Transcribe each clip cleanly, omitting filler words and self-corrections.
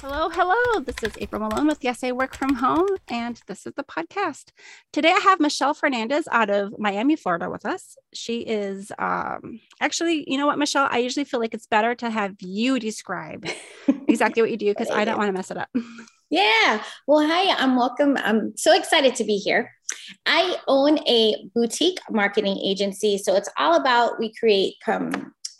Hello, hello. This is April Malone with Yes, I Work From Home, and this is the podcast. Today I have Michelle Fernandez out of Miami, Florida with us. She is, actually, you know what, Michelle, I usually feel like it's better to have you describe exactly what you do because I don't want to mess it up. Yeah. Well, hi, I'm welcome. I'm so excited to be here. I own a boutique marketing agency, so it's all about we create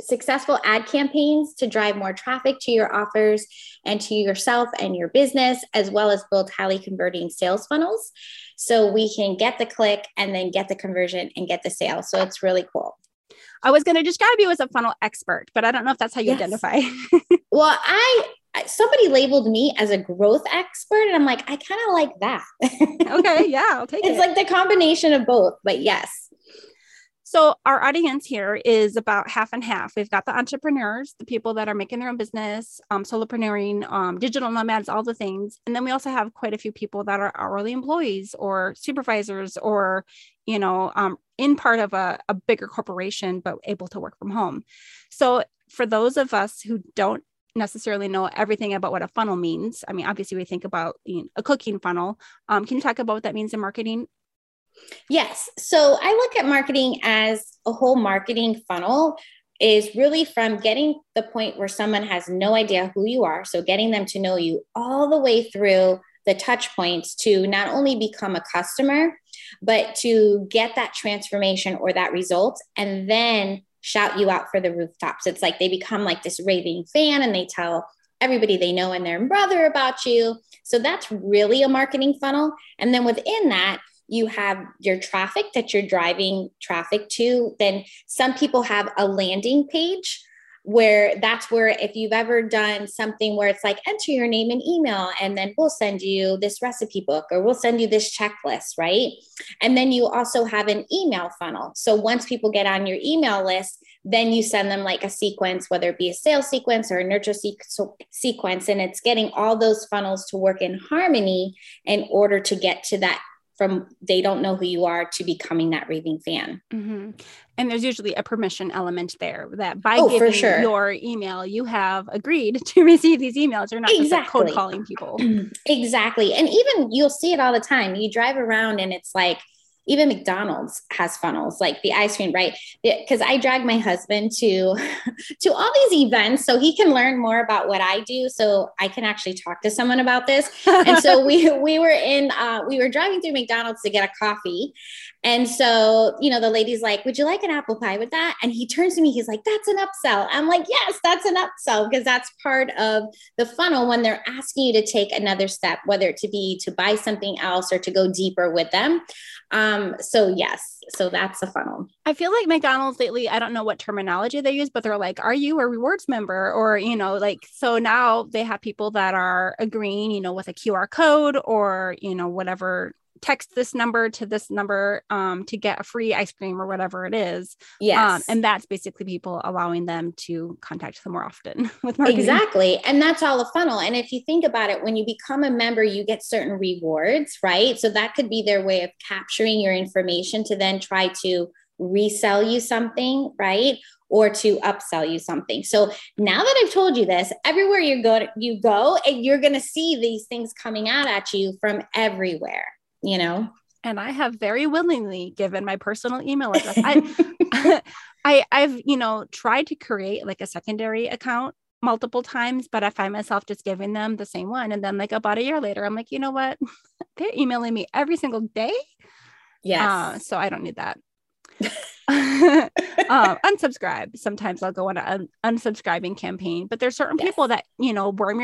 successful ad campaigns to drive more traffic to your offers and to yourself and your business, as well as build highly converting sales funnels so we can get the click and then get the conversion and get the sale. So it's really cool. I was going to describe you as a funnel expert, but I don't know if that's how you identify. Well, somebody labeled me as a growth expert, and I'm like, I kind of like that. Okay. Yeah. I'll take it. It's like the combination of both, but yes. So our audience here is about half and half. We've got the entrepreneurs, the people that are making their own business, solopreneuring, digital nomads, all the things. And then we also have quite a few people that are hourly employees or supervisors or, you know, in part of a bigger corporation, but able to work from home. So for those of us who don't necessarily know everything about what a funnel means, I mean, obviously we think about, you know, a cooking funnel. Can you talk about what that means in marketing? Yes. So I look at marketing as a whole marketing funnel is really from getting the point where someone has no idea who you are. So getting them to know you all the way through the touch points to not only become a customer, but to get that transformation or that result and then shout you out for the rooftops. It's like they become like this raving fan and they tell everybody they know and their brother about you. So that's really a marketing funnel. And then within that, you have your traffic that you're driving traffic to. Then some people have a landing page where that's where if you've ever done something where it's like, enter your name and email, and then we'll send you this recipe book, or we'll send you this checklist, right? And then you also have an email funnel. So once people get on your email list, then you send them like a sequence, whether it be a sales sequence or a nurture sequence. And it's getting all those funnels to work in harmony in order to get to that from they don't know who you are to becoming that raving fan. Mm-hmm. And there's usually a permission element there that by giving your email, you have agreed to receive these emails. You're not just like cold calling people. Exactly. And even you'll see it all the time. You drive around and it's like, even McDonald's has funnels, like the ice cream, right? Because I drag my husband to all these events so he can learn more about what I do, so I can actually talk to someone about this. And so we were driving through McDonald's to get a coffee. And so, you know, the lady's like, would you like an apple pie with that? And he turns to me, he's like, that's an upsell. I'm like, yes, that's an upsell, because that's part of the funnel when they're asking you to take another step, whether it to be to buy something else or to go deeper with them. So yes, so that's a funnel. I feel like McDonald's lately, I don't know what terminology they use, but they're like, are you a rewards member? Or, you know, like, so now they have people that are agreeing, you know, with a QR code or, you know, whatever, text this number to this number, to get a free ice cream or whatever it is. Yes. And that's basically people allowing them to contact them more often with marketing. Exactly. And that's all a funnel. And if you think about it, when you become a member, you get certain rewards, right? So that could be their way of capturing your information to then try to resell you something, right? Or to upsell you something. So now that I've told you this, everywhere you go and you're going to see these things coming out at you from everywhere. You know, and I have very willingly given my personal email address. I've, you know, tried to create like a secondary account multiple times, but I find myself just giving them the same one. And then like about a year later, I'm like, you know what? They're emailing me every single day. Yes. So I don't need that. Unsubscribe. Sometimes I'll go on an unsubscribing campaign, but there's certain people that, you know, worm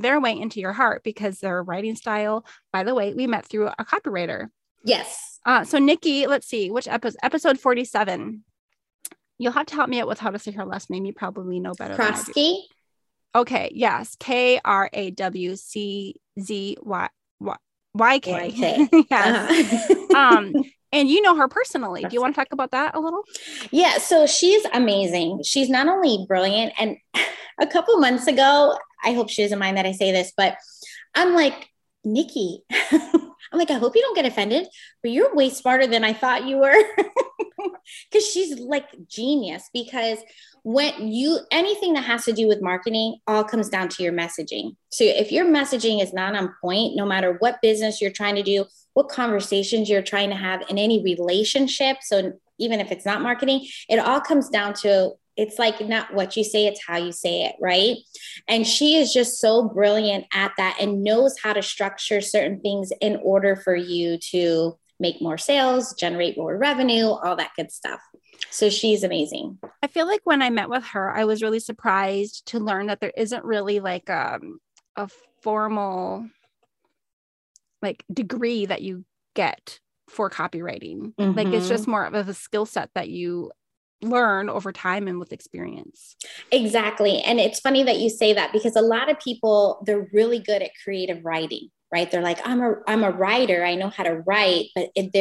their way into your heart because their writing style. By the way, we met through a copywriter. Yes. So Nikki, let's see, which episode 47. You'll have to help me out with how to say her last name. You probably know better. Krawczyyk. Okay. Yes. Krawczyyk. Yes. And you know her personally. Do you want to talk about that a little? Yeah. So she's amazing. She's not only brilliant, and a couple months ago, I hope she doesn't mind that I say this, but I'm like, Nikki, I'm like, I hope you don't get offended, but you're way smarter than I thought you were. Because she's like genius, because when you, anything that has to do with marketing all comes down to your messaging. So if your messaging is not on point, no matter what business you're trying to do, what conversations you're trying to have in any relationship. So even if it's not marketing, it all comes down to, it's like not what you say, it's how you say it, right? And she is just so brilliant at that and knows how to structure certain things in order for you to make more sales, generate more revenue, all that good stuff. So she's amazing. I feel like when I met with her, I was really surprised to learn that there isn't really like a formal like degree that you get for copywriting. Mm-hmm. Like it's just more of a skill set that you learn over time and with experience. Exactly. And it's funny that you say that, because a lot of people, they're really good at creative writing. Right? They're like, I'm a writer. I know how to write, but it's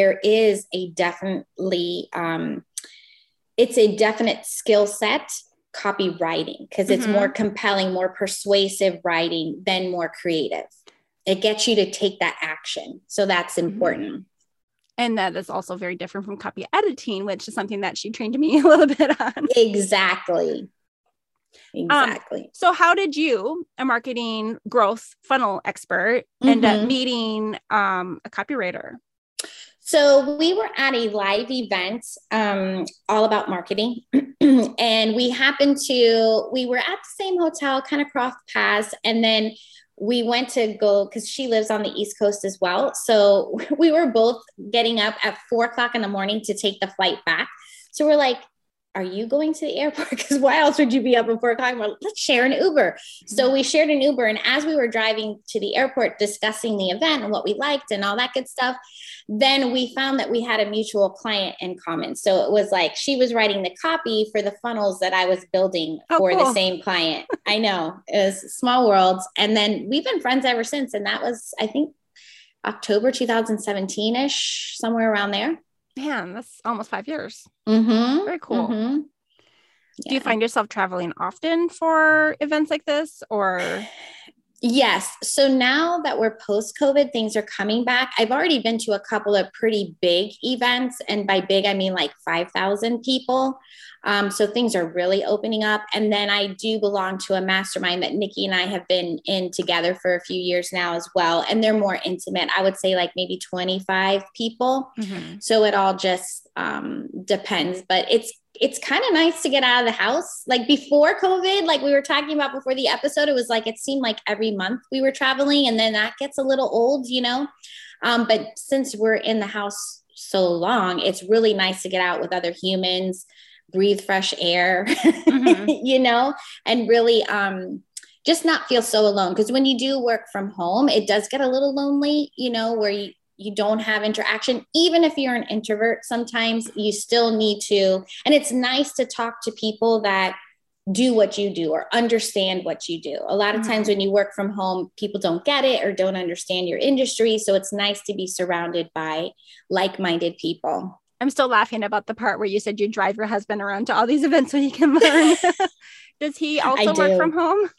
a definite skill set, copywriting, because it's more compelling, more persuasive writing than more creative. It gets you to take that action. So that's important. Mm-hmm. And that is also very different from copy editing, which is something that she trained me a little bit on. Exactly. So how did you, a marketing growth funnel expert, end up meeting a copywriter? So we were at a live event all about marketing, and we were at the same hotel, kind of crossed paths, and then we went to go, because she lives on the East Coast as well. So we were both getting up at 4 o'clock in the morning to take the flight back. So we're like, are you going to the airport? Because why else would you be up at 4 o'clock? Well, let's share an Uber. So we shared an Uber. And as we were driving to the airport, discussing the event and what we liked and all that good stuff, then we found that we had a mutual client in common. So it was like, she was writing the copy for the funnels that I was building for the same client. I know, it was small worlds. And then we've been friends ever since. And that was, I think, October, 2017-ish, somewhere around there. Man, that's almost 5 years. Mm-hmm. Very cool. Mm-hmm. Yeah. Do you find yourself traveling often for events like this, or? Yes. So now that we're post-COVID, things are coming back. I've already been to a couple of pretty big events, and by big, I mean like 5,000 people. So things are really opening up. And then I do belong to a mastermind that Nikki and I have been in together for a few years now as well. And they're more intimate. I would say like maybe 25 people. Mm-hmm. So it all just depends, but it's kind of nice to get out of the house. Like before COVID, like we were talking about before the episode, it was like, it seemed like every month we were traveling, and then that gets a little old, you know? But since we're in the house so long, it's really nice to get out with other humans, breathe fresh air, you know, and really just not feel so alone. Because when you do work from home, it does get a little lonely, you know, where you don't have interaction. Even if you're an introvert, sometimes you still need to, and it's nice to talk to people that do what you do or understand what you do. A lot of times when you work from home, people don't get it or don't understand your industry. So it's nice to be surrounded by like-minded people. I'm still laughing about the part where you said you drive your husband around to all these events so he can learn. Does he also work from home?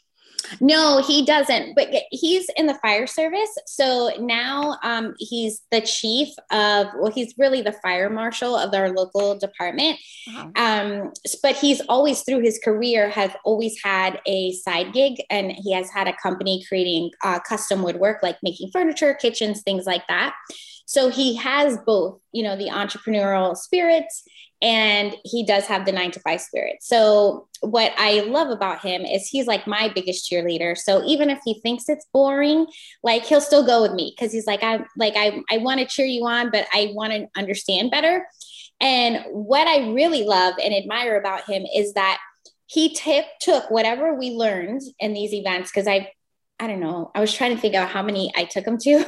No, he doesn't, but he's in the fire service. So now he's the chief of, well, he's really the fire marshal of our local department. Wow. But he's always, through his career, has always had a side gig, and he has had a company creating custom woodwork, like making furniture, kitchens, things like that. So he has both, you know, the entrepreneurial spirits, and he does have the 9-to-5 spirit. So what I love about him is he's like my biggest cheerleader. So even if he thinks it's boring, like he'll still go with me, because he's like, I want to cheer you on, but I want to understand better. And what I really love and admire about him is that he took whatever we learned in these events, because I don't know, I was trying to figure out how many I took him to,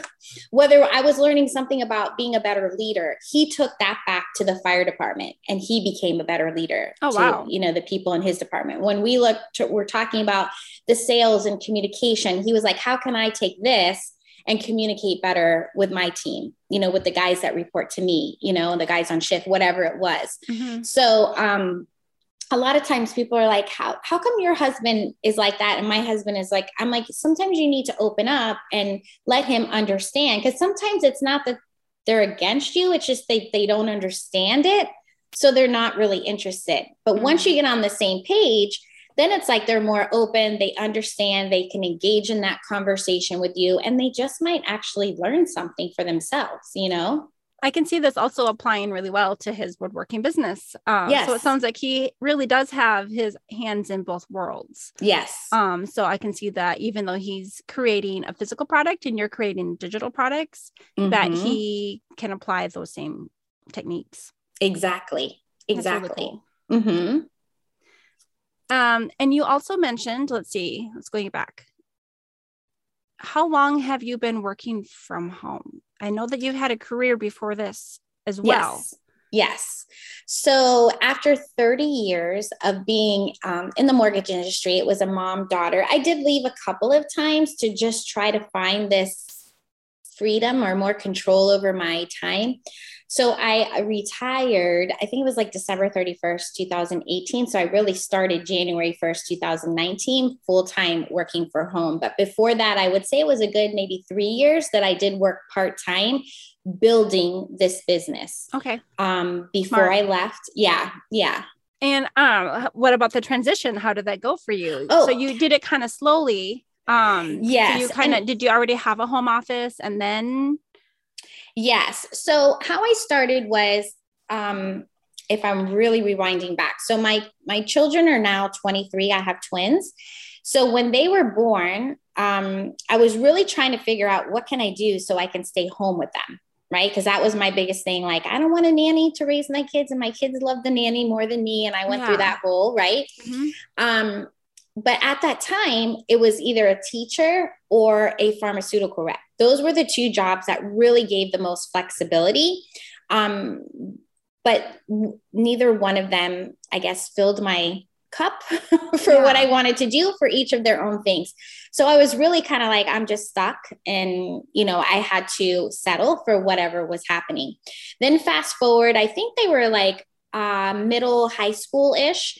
whether I was learning something about being a better leader. He took that back to the fire department, and he became a better leader to, you know, the people in his department. When we're talking about the sales and communication, he was like, how can I take this and communicate better with my team, you know, with the guys that report to me, you know, the guys on shift, whatever it was. Mm-hmm. So, a lot of times people are like, how come your husband is like that? And my husband is like, I'm like, sometimes you need to open up and let him understand. Cause sometimes it's not that they're against you. It's just, they don't understand it. So they're not really interested. But once you get on the same page, then it's like, they're more open. They understand, they can engage in that conversation with you, and they just might actually learn something for themselves, you know? I can see this also applying really well to his woodworking business. Yes. So it sounds like he really does have his hands in both worlds. Yes. So I can see that even though he's creating a physical product and you're creating digital products, that he can apply those same techniques. Exactly. Exactly. Really cool. And you also mentioned, let's go back. How long have you been working from home? I know that you've had a career before this as well. Yes. So after 30 years of being in the mortgage industry, it was a mom-daughter. I did leave a couple of times to just try to find this freedom or more control over my time. So I retired, I think it was like December 31st, 2018. So I really started January 1st, 2019, full-time working for home. But before that, I would say it was a good maybe 3 years that I did work part-time building this business. Okay. Before I left. Yeah. Yeah. And what about the transition? How did that go for you? Oh. So you did it kind of slowly. Yes. So you did you already have a home office and then... Yes. So how I started was, if I'm really rewinding back. So my children are now 23. I have twins. So when they were born, I was really trying to figure out what can I do so I can stay home with them. Right. Cause that was my biggest thing. Like, I don't want a nanny to raise my kids, and my kids love the nanny more than me. And I went through that whole, right. But at that time, it was either a teacher or a pharmaceutical rep. Those were the two jobs that really gave the most flexibility. But neither one of them, I guess, filled my cup for what I wanted to do for each of their own things. So I was really kind of like, I'm just stuck. And, you know, I had to settle for whatever was happening. Then fast forward, I think they were like middle high school-ish.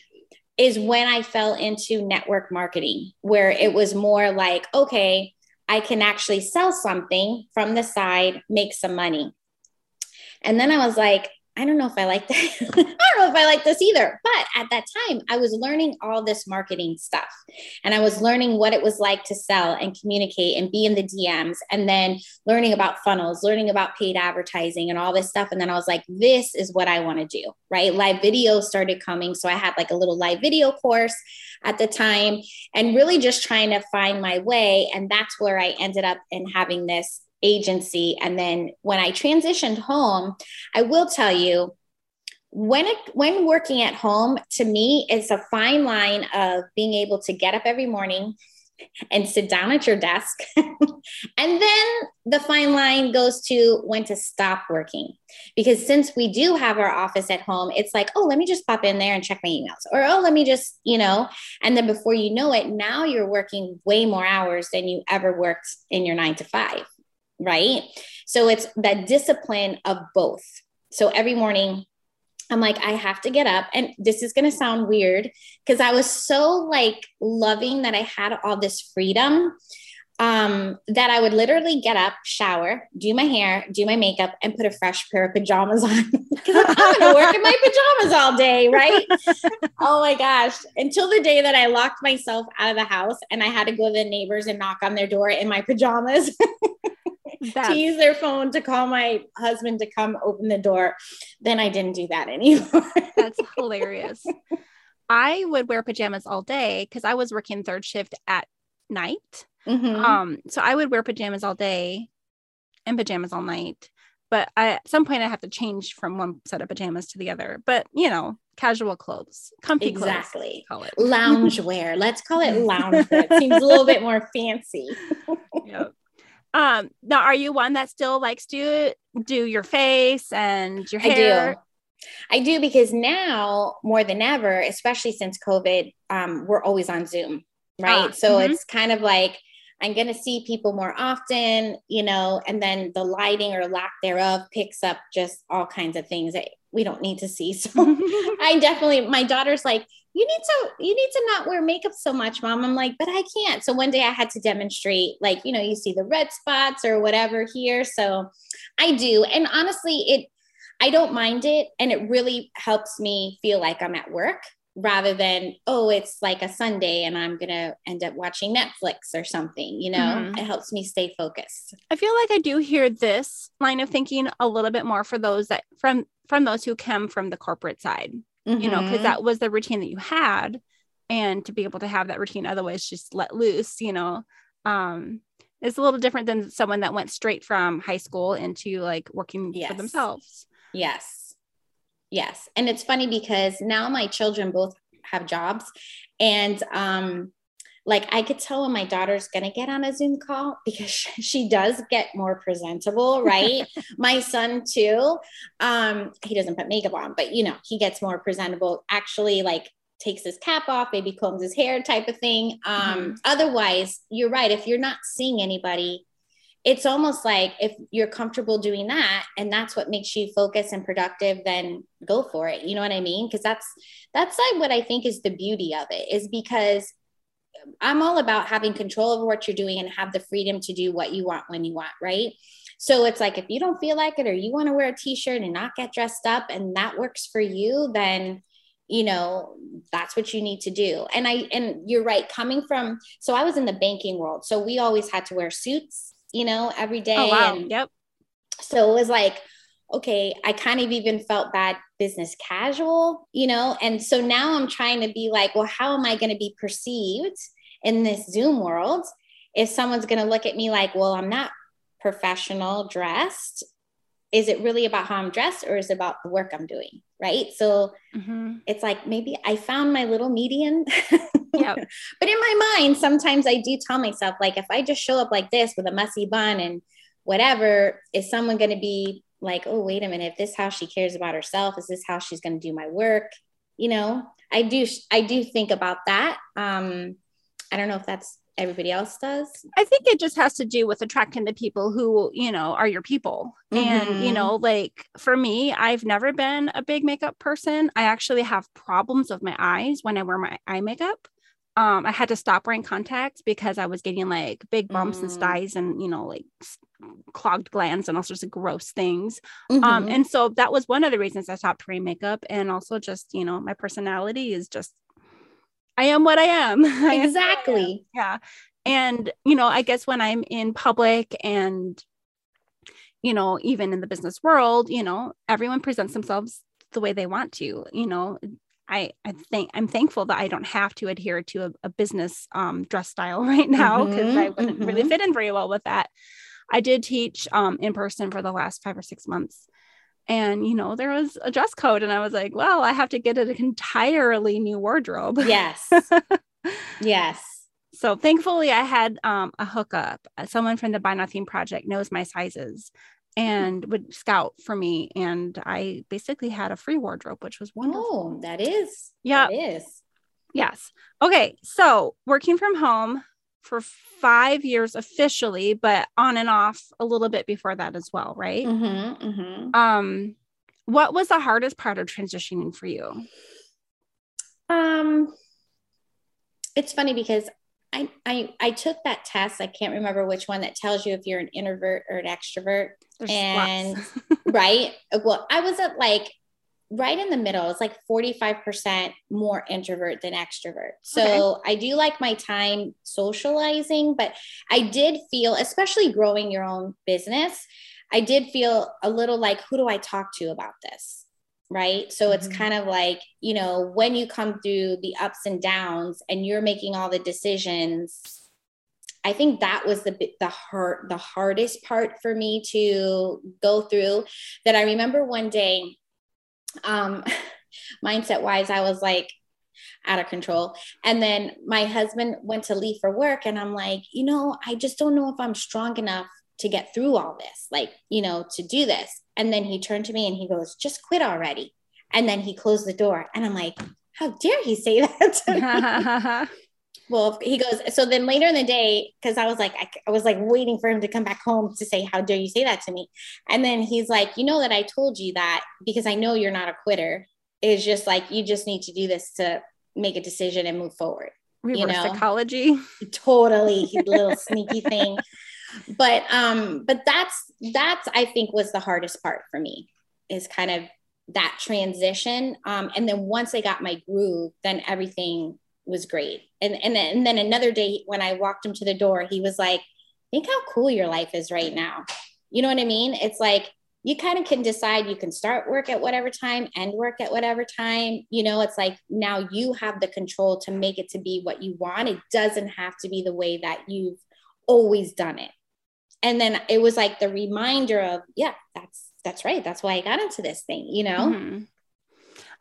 Is when I fell into network marketing, where it was more like, okay, I can actually sell something from the side, make some money. And then I was like, I don't know if I like that. I don't know if I like this either. But at that time, I was learning all this marketing stuff, and I was learning what it was like to sell and communicate and be in the DMs, and then learning about funnels, learning about paid advertising and all this stuff. And then I was like, this is what I want to do, right? Live video started coming. So I had like a little live video course at the time, and really just trying to find my way. And that's where I ended up in having this agency. And then when I transitioned home, I will tell you, when working at home, to me, it's a fine line of being able to get up every morning and sit down at your desk. And then the fine line goes to when to stop working, because since we do have our office at home, it's like, oh, let me just pop in there and check my emails, or, oh, let me just, you know, and then before you know it, now you're working way more hours than you ever worked in your 9 to 5. Right. So it's that discipline of both. So every morning I'm like, I have to get up, and this is going to sound weird because I was so like loving that I had all this freedom, that I would literally get up, shower, do my hair, do my makeup, and put a fresh pair of pajamas on, because I'm going to work in my pajamas all day. Right. Oh my gosh. Until the day that I locked myself out of the house and I had to go to the neighbors and knock on their door in my pajamas. To use their phone to call my husband to come open the door. Then I didn't do that anymore. That's hilarious. I would wear pajamas all day because I was working third shift at night. So I would wear pajamas all day and pajamas all night. But at some point I have to change from one set of pajamas to the other. But, you know, casual clothes, comfy clothes. Exactly. Lounge wear. Let's call it lounge wear. It seems a little bit more fancy. Yep. Now, are you one that still likes to do your face and your hair? I do, because now more than ever, especially since COVID, we're always on Zoom, right? So it's kind of like, I'm going to see people more often, you know, and then the lighting or lack thereof picks up just all kinds of things. we don't need to see. So I definitely, my daughter's like, you need to not wear makeup so much, Mom. I'm like, but I can't. So one day I had to demonstrate, like, you know, you see the red spots or whatever here. So I do. And honestly, I don't mind it. And it really helps me feel like I'm at work rather than, oh, it's like a Sunday and I'm going to end up watching Netflix or something, you know, It helps me stay focused. I feel like I do hear this line of thinking a little bit more for those that from those who come from the corporate side. Mm-hmm. You know, because that was the routine that you had, and to be able to have that routine, otherwise just let loose, you know, it's a little different than someone that went straight from high school into like working for themselves. Yes. And it's funny because now my children both have jobs, and, like I could tell when my daughter's going to get on a Zoom call because she does get more presentable, right? My son too. He doesn't put makeup on, but you know, he gets more presentable, actually like takes his cap off, maybe combs his hair type of thing. Otherwise you're right. If you're not seeing anybody, it's almost like if you're comfortable doing that and that's what makes you focus and productive, then go for it. You know what I mean? Cause that's like what I think is the beauty of it, is because I'm all about having control over what you're doing and have the freedom to do what you want when you want. Right. So it's like, if you don't feel like it, or you want to wear a t-shirt and not get dressed up and that works for you, then, you know, that's what you need to do. And you're right, coming from, so I was in the banking world, so we always had to wear suits, you know, every day. Oh, wow. And yep. So it was like, okay, I kind of even felt bad business casual, you know? And so now I'm trying to be like, well, how am I going to be perceived in this Zoom world if someone's going to look at me like, well, I'm not professional dressed? Is it really about how I'm dressed, or is it about the work I'm doing? Right. So It's like, maybe I found my little median, but in my mind, sometimes I do tell myself, like, if I just show up like this with a messy bun and whatever, is someone going to be like, oh, wait a minute, if this is how she cares about herself, is this how she's going to do my work? You know, I do think about that. I don't know if that's everybody else does. I think it just has to do with attracting the people who, you know, are your people. And, you know, like for me, I've never been a big makeup person. I actually have problems with my eyes when I wear my eye makeup. I had to stop wearing contacts because I was getting like big bumps and styes and, you know, like clogged glands and all sorts of gross things. And so that was one of the reasons I stopped wearing makeup. And also just, you know, my personality is just, I am what I am. Exactly. Yeah. And, you know, I guess when I'm in public and, you know, even in the business world, you know, everyone presents themselves the way they want to, you know. I think I'm thankful that I don't have to adhere to a business dress style right now, because I wouldn't really fit in very well with that. I did teach in person for the last 5 or 6 months, and, you know, there was a dress code and I was like, well, I have to get an entirely new wardrobe. Yes. Yes. So thankfully I had a hookup. Someone from the Buy Nothing Project knows my sizes and would scout for me. And I basically had a free wardrobe, which was wonderful. Oh, that is. Yeah. It is. Yes. Okay. So working from home for 5 years officially, but on and off a little bit before that as well. Right. What was the hardest part of transitioning for you? It's funny because I took that test. I can't remember which one, that tells you if you're an introvert or an extrovert. There's and right. Well, I was at like right in the middle. It's like 45% more introvert than extrovert. So okay. I do like my time socializing, but I did feel, especially growing your own business, I did feel a little like, who do I talk to about this? Right. So it's kind of like, you know, when you come through the ups and downs and you're making all the decisions, I think that was the hardest part for me to go through. That I remember one day, mindset wise, I was like out of control. And then my husband went to leave for work and I'm like, you know, I just don't know if I'm strong enough to get through all this, like, you know, to do this. And then he turned to me and he goes, just quit already. And then he closed the door and I'm like, how dare he say that to me? Well, he goes, so then later in the day, because I was like waiting for him to come back home to say, how dare you say that to me? And then he's like, you know that I told you that because I know you're not a quitter. It's just like, you just need to do this to make a decision and move forward. Reverse psychology. Totally. Little sneaky thing. But that's, I think, was the hardest part for me, is kind of that transition. And then once I got my groove, then everything was great. And then another day when I walked him to the door, he was like, think how cool your life is right now. You know what I mean? It's like, you kind of can decide, you can start work at whatever time, end work at whatever time. You know, it's like, now you have the control to make it to be what you want. It doesn't have to be the way that you've always done it. And then it was like the reminder of, yeah, that's right. That's why I got into this thing, you know? Mm-hmm.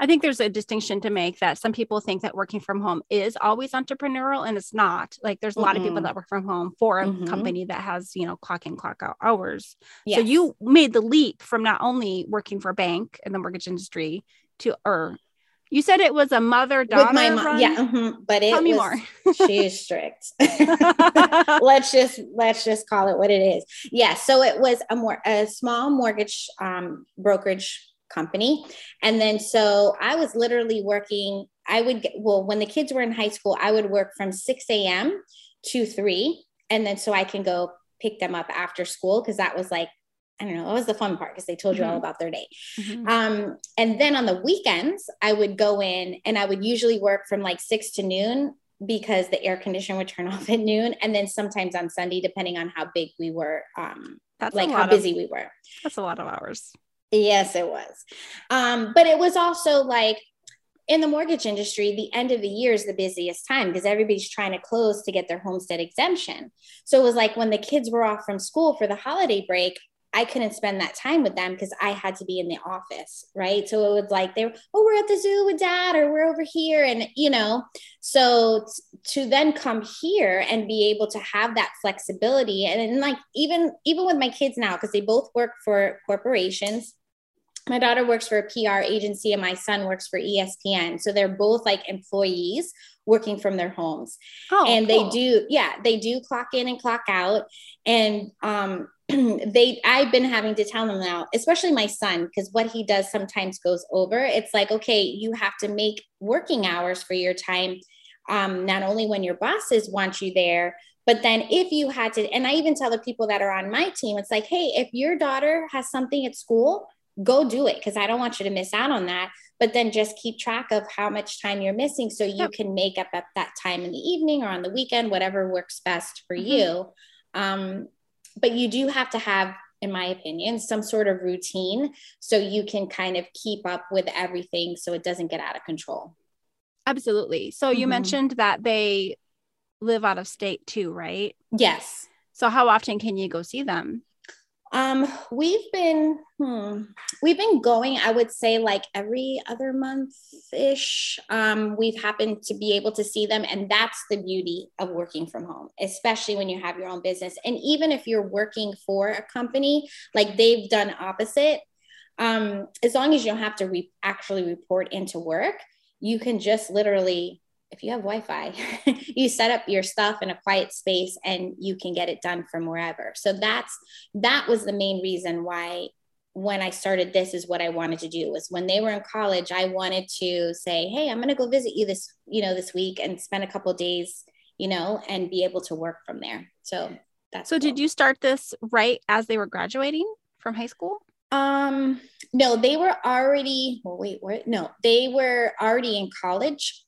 I think there's a distinction to make that some people think that working from home is always entrepreneurial, and it's not. Like, there's a lot of people that work from home for a company that has, you know, clock in, clock out hours. Yes. So you made the leap from not only working for a bank in the mortgage industry to, you said it was a mother-daughter with my mom. Yeah. But it was, she is strict. Let's just call it what it is. Yeah. So it was a small mortgage brokerage company. And then, so I was literally working, when the kids were in high school, I would work from 6 a.m. to 3. And then so I can go pick them up after school, because that was like, I don't know, that was the fun part, because they told you all about their day. And then on the weekends, I would go in and I would usually work from like 6 to noon, because the air conditioner would turn off at noon. And then sometimes on Sunday, depending on how big we were, we were. That's a lot of hours. Yes, it was. But it was also like, in the mortgage industry, the end of the year is the busiest time, because everybody's trying to close to get their homestead exemption. So it was like, when the kids were off from school for the holiday break, I couldn't spend that time with them because I had to be in the office, right? So it was like, we're at the zoo with dad, or we're over here. And, you know, so to then come here and be able to have that flexibility. And then, like, even with my kids now, because they both work for corporations, my daughter works for a PR agency and my son works for ESPN. So they're both like employees working from their homes. Oh, and cool. They do clock in and clock out. And, I've been having to tell them now, especially my son, because what he does sometimes goes over. It's like, okay, you have to make working hours for your time. Not only when your bosses want you there, but then if you had to, and I even tell the people that are on my team, it's like, hey, if your daughter has something at school, go do it, because I don't want you to miss out on that. But then just keep track of how much time you're missing, so you can make up at that time in the evening or on the weekend, whatever works best for you. But you do have to have, in my opinion, some sort of routine, so you can kind of keep up with everything, so it doesn't get out of control. Absolutely. So you mentioned that they live out of state too, right? Yes. So how often can you go see them? We've been going, I would say, like every other month-ish. We've happened to be able to see them. And that's the beauty of working from home, especially when you have your own business. And even if you're working for a company, like they've done opposite, as long as you don't have to actually report into work, you can just literally, if you have Wi-Fi, you set up your stuff in a quiet space and you can get it done from wherever. So that was the main reason why, when I started, this is what I wanted to do, was when they were in college, I wanted to say, hey, I'm going to go visit you this week and spend a couple of days, and be able to work from there. So that's cool. Did you start this right as they were graduating from high school? No, they were already in college.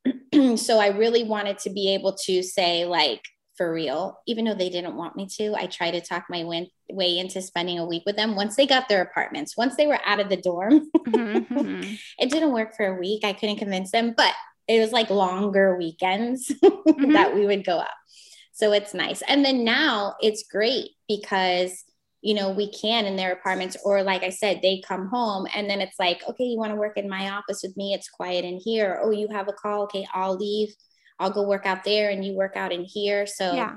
So I really wanted to be able to say, like, for real, even though they didn't want me to, I tried to talk my way into spending a week with them. Once they got their apartments, once they were out of the dorm, it didn't work for a week. I couldn't convince them, but it was like longer weekends that we would go up. So it's nice. And then now it's great because we can in their apartments, or like I said, they come home and then it's like, okay, you want to work in my office with me? It's quiet in here. Oh, you have a call. Okay, I'll leave. I'll go work out there and you work out in here. So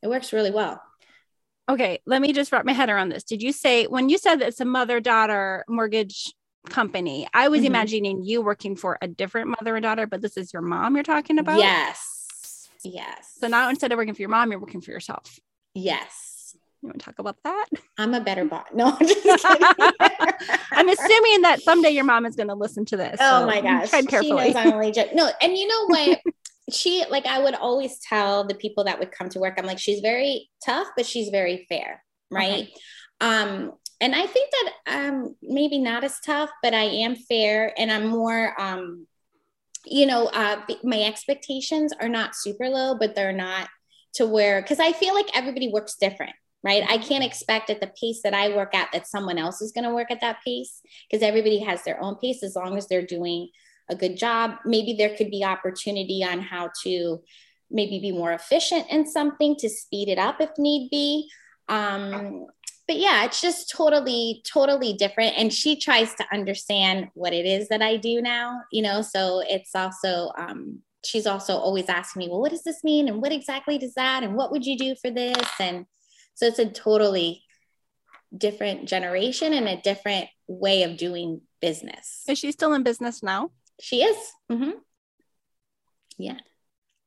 It works really well. Okay. Let me just wrap my head around this. Did you say, when you said that it's a mother-daughter mortgage company, I was imagining you working for a different mother and daughter, but this is your mom you're talking about? Yes. Yes. So now instead of working for your mom, you're working for yourself. Yes. You want to talk about that? I'm a better bot. No, I'm just kidding. I'm assuming that someday your mom is going to listen to this. Oh, so my gosh. Tread carefully. She knows I'm only joking. No, and you know what? I would always tell the people that would come to work, I'm like, she's very tough, but she's very fair. Right. Okay. And I think that maybe not as tough, but I am fair, and I'm more, my expectations are not super low, but they're not to where, because I feel like everybody works different, right? I can't expect at the pace that I work at that someone else is going to work at that pace, because everybody has their own pace. As long as they're doing a good job, maybe there could be opportunity on how to maybe be more efficient in something to speed it up if need be. But yeah, it's just totally, totally different. And she tries to understand what it is that I do now, so it's also, she's also always asking me, well, what does this mean? And what exactly does that, and what would you do for this? And so it's a totally different generation and a different way of doing business. Is she still in business now? She is. Mm-hmm. Yeah.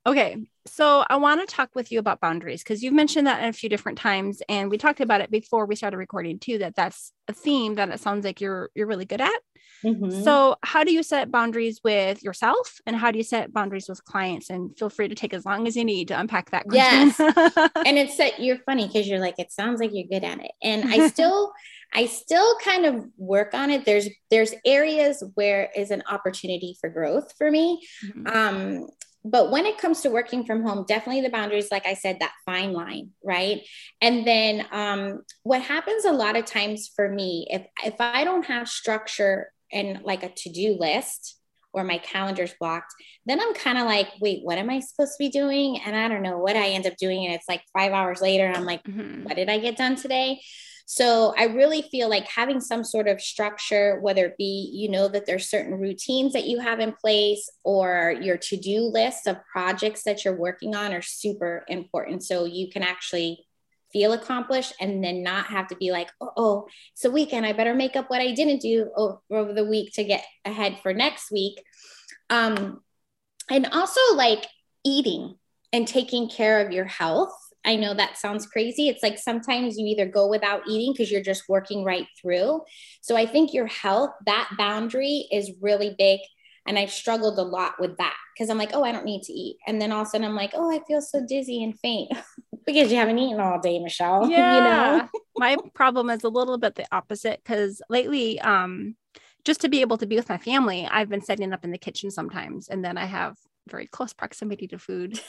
Okay. So I want to talk with you about boundaries, because you've mentioned that a few different times, and we talked about it before we started recording too, that's a theme that it sounds like you're really good at. Mm-hmm. So how do you set boundaries with yourself, and how do you set boundaries with clients? And feel free to take as long as you need to unpack that question. Yes. And it's that you're funny, because you're like, it sounds like you're good at it. And I still kind of work on it. There's areas where is an opportunity for growth for me. Mm-hmm. But when it comes to working from home, definitely the boundaries, like I said, that fine line, right? And then what happens a lot of times for me, if I don't have structure and like a to-do list, or my calendar's blocked, then I'm kind of like, wait, what am I supposed to be doing? And I don't know what I end up doing. And it's like 5 hours later, and I'm like, mm-hmm. What did I get done today? So I really feel like having some sort of structure, whether it be, that there's certain routines that you have in place, or your to-do list of projects that you're working on, are super important. So you can actually feel accomplished, and then not have to be like, oh, it's a weekend, I better make up what I didn't do over the week to get ahead for next week. And also like eating and taking care of your health. I know that sounds crazy. It's like sometimes you either go without eating because you're just working right through. So I think your health, that boundary is really big. And I've struggled a lot with that, because I'm like, oh, I don't need to eat. And then all of a sudden I'm like, oh, I feel so dizzy and faint. Because you haven't eaten all day, Michelle. Yeah. My problem is a little bit the opposite, because lately, just to be able to be with my family, I've been setting up in the kitchen sometimes. And then I have very close proximity to food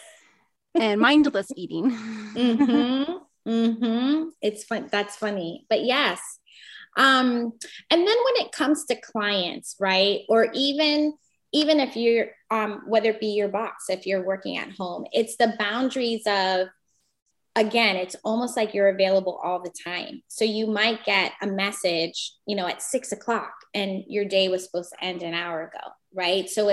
and mindless eating. Mm-hmm. Mm-hmm. It's fun. That's funny. But yes. And then when it comes to clients, right? Or even if you're, whether it be your boss, if you're working at home, it's the boundaries of, again, it's almost like you're available all the time. So you might get a message, at 6:00, and your day was supposed to end an hour ago. Right. So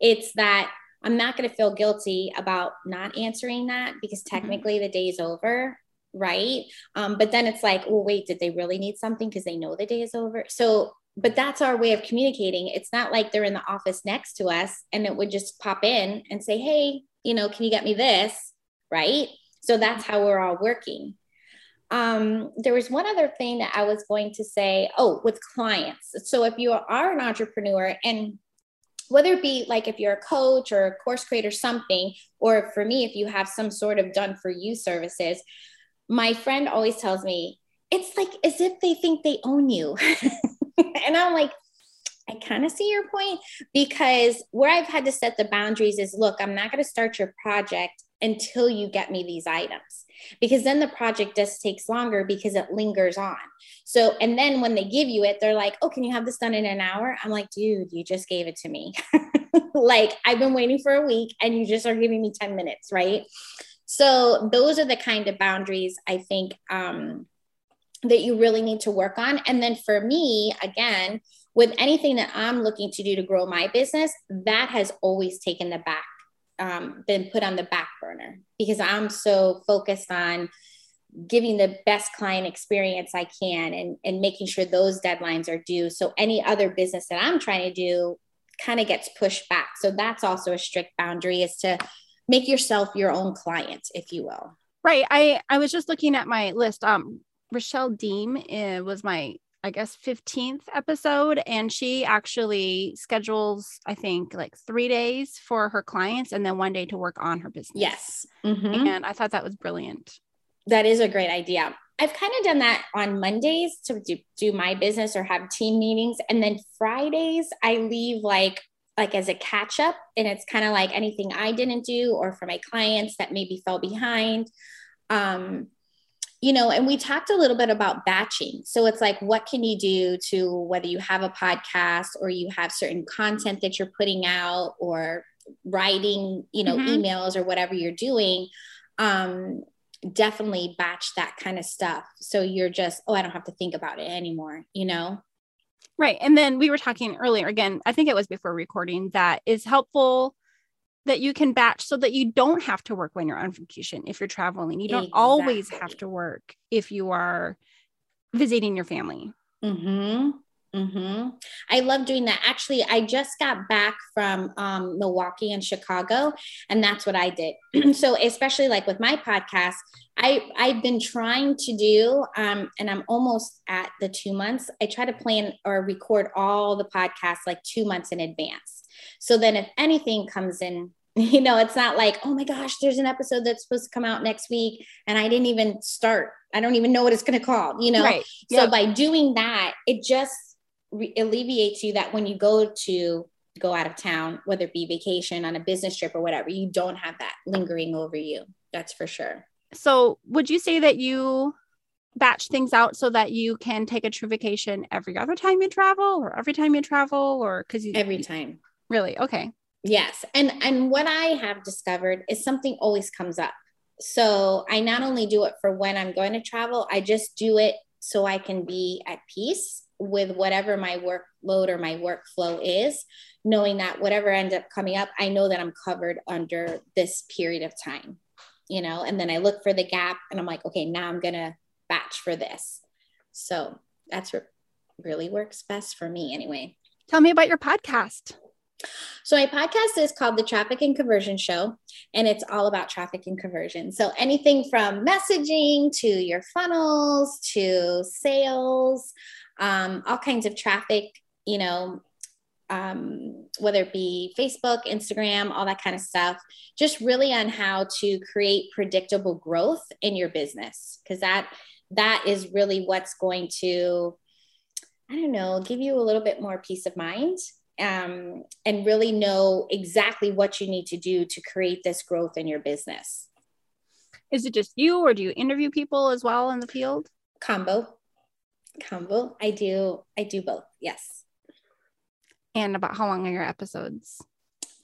it's that I'm not going to feel guilty about not answering that, because technically the day's over. Right. But then it's like, well, wait, did they really need something? Because they know the day is over. So, but that's our way of communicating. It's not like they're in the office next to us and it would just pop in and say, hey, can you get me this? Right. So that's how we're all working. There was one other thing that I was going to say, with clients. So if you are an entrepreneur, and whether it be like if you're a coach or a course creator, something, or for me, if you have some sort of done for you services, my friend always tells me, it's like as if they think they own you. And I'm like, I kind of see your point, because where I've had to set the boundaries is, look, I'm not going to start your project until you get me these items, because then the project just takes longer because it lingers on. So, and then when they give you it, they're like, oh, can you have this done in an hour? I'm like, dude, you just gave it to me. Like, I've been waiting for a week and you just are giving me 10 minutes. Right. So those are the kind of boundaries I think that you really need to work on. And then for me, again, with anything that I'm looking to do to grow my business, that has always taken the back. Been put on the back burner, because I'm so focused on giving the best client experience I can, and making sure those deadlines are due. So any other business that I'm trying to do kind of gets pushed back. So that's also a strict boundary, is to make yourself your own client, if you will. Right. I was just looking at my list. Rochelle Deem was my, I guess, 15th episode. And she actually schedules, I think, like 3 days for her clients and then 1 day to work on her business. Yes. Mm-hmm. And I thought that was brilliant. That is a great idea. I've kind of done that on Mondays to do my business or have team meetings. And then Fridays, I leave like as a catch up. And it's kind of like anything I didn't do or for my clients that maybe fell behind. You know, and we talked a little bit about batching. So it's like, what can you do to, whether you have a podcast or you have certain content that you're putting out or writing, you know, mm-hmm. emails or whatever you're doing, definitely batch that kind of stuff. So you're just, oh, I don't have to think about it anymore, you know? Right. And then we were talking earlier, again, I think it was before recording, that is helpful that you can batch so that you don't have to work when you're on vacation, if you're traveling. You don't always have to work if you are visiting your family. Mm-hmm. Mm-hmm. I love doing that. Actually, I just got back from Milwaukee and Chicago, and that's what I did. So especially like with my podcast, I've been trying to do, and I'm almost at the 2 months. I try to plan or record all the podcasts like 2 months in advance. So then if anything comes in, you know, it's not like, oh my gosh, there's an episode that's supposed to come out next week and I didn't even start. I don't even know what it's going to call, you know? Right. Yep. So by doing that, it just alleviates you that when you go out of town, whether it be vacation, on a business trip or whatever, you don't have that lingering over you. That's for sure. So would you say that you batch things out so that you can take a true vacation every other time you travel or every time you travel or every time? Really? Okay. Yes. And what I have discovered is something always comes up. So I not only do it for when I'm going to travel, I just do it so I can be at peace with whatever my workload or my workflow is, knowing that whatever ends up coming up, I know that I'm covered under this period of time, you know, and then I look for the gap and I'm like, okay, now I'm going to batch for this. So that's what really works best for me anyway. Tell me about your podcast. So my podcast is called The Traffic and Conversion Show, and it's all about traffic and conversion. So anything from messaging to your funnels, to sales, all kinds of traffic, you know, whether it be Facebook, Instagram, all that kind of stuff, just really on how to create predictable growth in your business. Cause that is really what's going to, I don't know, give you a little bit more peace of mind. And really know exactly what you need to do to create this growth in your business. Is it just you, or do you interview people as well in the field? Combo. I do both. Yes. And about how long are your episodes?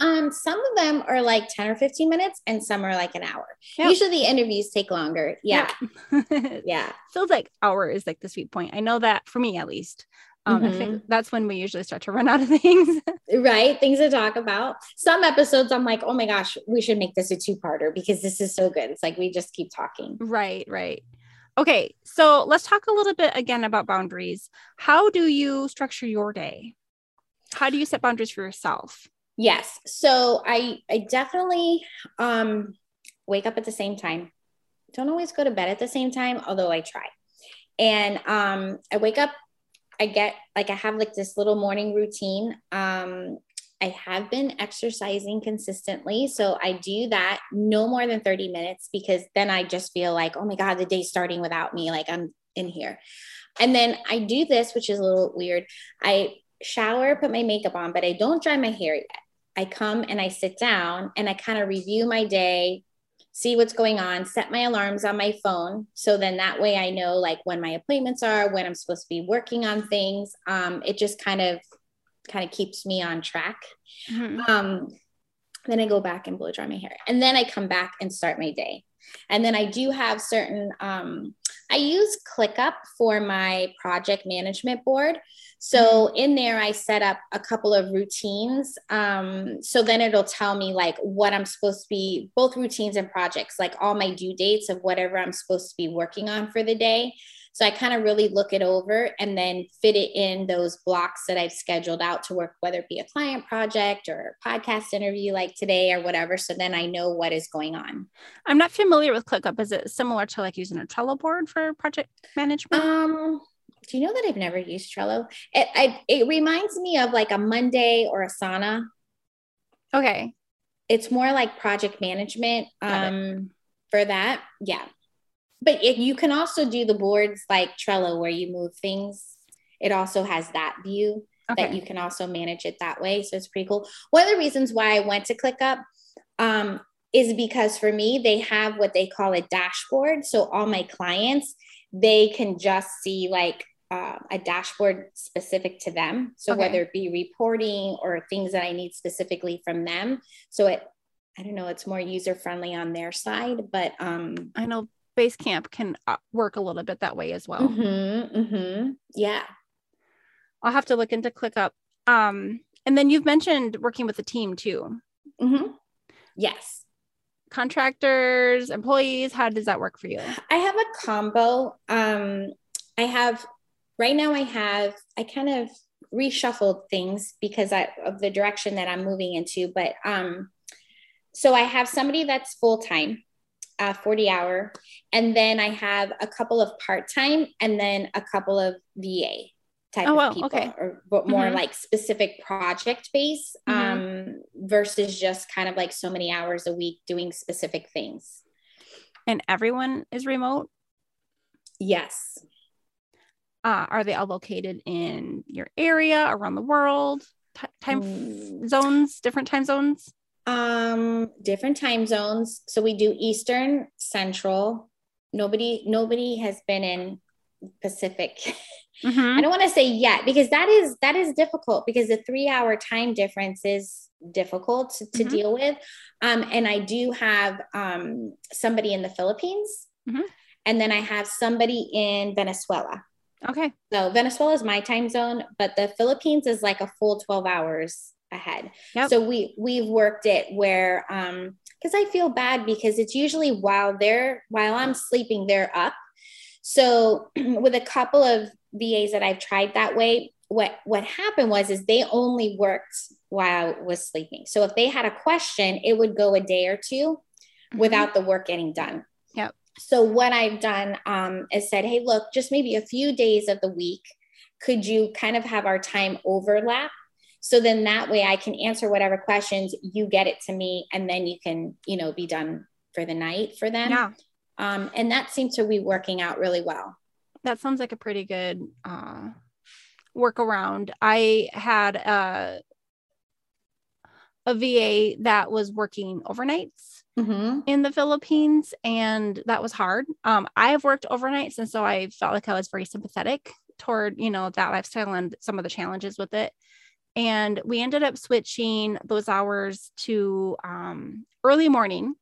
Some of them are like 10 or 15 minutes and some are like an hour. Yep. Usually the interviews take longer. Yeah. Yep. Yeah. Feels like hour is like the sweet point. I know that for me, at least. Mm-hmm. I think that's when we usually start to run out of things. Right. Things to talk about. Some episodes I'm like, oh my gosh, we should make this a two-parter because this is so good. It's like, we just keep talking. Right. Okay. So let's talk a little bit again about boundaries. How do you structure your day? How do you set boundaries for yourself? Yes. So I definitely, wake up at the same time. Don't always go to bed at the same time, although I try. And, I wake up, I have like this little morning routine. I have been exercising consistently. So I do that no more than 30 minutes because then I just feel like, oh my God, the day's starting without me. Like I'm in here. And then I do this, which is a little weird. I shower, put my makeup on, but I don't dry my hair yet. I come and I sit down and I kind of review my day, see what's going on, set my alarms on my phone. So then that way I know like when my appointments are, when I'm supposed to be working on things. It just kind of keeps me on track. Mm-hmm. Then I go back and blow dry my hair and then I come back and start my day. And then I do have certain, I use ClickUp for my project management board. So in there, I set up a couple of routines. So then it'll tell me like what I'm supposed to be, both routines and projects, like all my due dates of whatever I'm supposed to be working on for the day. So I kind of really look it over and then fit it in those blocks that I've scheduled out to work, whether it be a client project or a podcast interview like today or whatever. So then I know what is going on. I'm not familiar with ClickUp. Is it similar to like using a Trello board for project management? Do you know that I've never used Trello? It reminds me of like a Monday or Asana. Okay. It's more like project management for that. Yeah. But you can also do the boards like Trello where you move things. It also has that view that you can also manage it that way. So it's pretty cool. One of the reasons why I went to ClickUp is because for me, they have what they call a dashboard. So all my clients, they can just see like a dashboard specific to them. So whether it be reporting or things that I need specifically from them. So I don't know, it's more user-friendly on their side, but I know Basecamp can work a little bit that way as well. Mm-hmm, mm-hmm. Yeah. I'll have to look into ClickUp. And then you've mentioned working with a team too. Mm-hmm. Yes. Contractors, employees, how does that work for you? I have a combo. I kind of reshuffled things because of the direction that I'm moving into. But so I have somebody that's full-time, 40-hour, and then I have a couple of part-time and then a couple of VA type of people, but more like specific project based versus just kind of like so many hours a week doing specific things. And everyone is remote? Yes. Are they all located in your area, around the world, different time zones? Different time zones. So we do Eastern, Central. Nobody has been in Pacific. Mm-hmm. I don't want to say yet, because that is difficult, because the 3-hour time difference is difficult to deal with. And I do have somebody in the Philippines, and then I have somebody in Venezuela. Okay. So Venezuela is my time zone, but the Philippines is like a full 12 hours ahead. Yep. So we've worked it where, cause I feel bad because it's usually while I'm sleeping, they're up. So with a couple of VAs that I've tried that way, what happened was they only worked while I was sleeping. So if they had a question, it would go a day or two without the work getting done. Yep. So what I've done is said, hey, look, just maybe a few days of the week, could you kind of have our time overlap? So then that way I can answer whatever questions, you get it to me, and then you can, be done for the night for them. Yeah. And that seems to be working out really well. That sounds like a pretty good workaround. I had a VA that was working overnights in the Philippines, and that was hard. I've worked overnights, and so I felt like I was very sympathetic toward, that lifestyle and some of the challenges with it. And we ended up switching those hours to early morning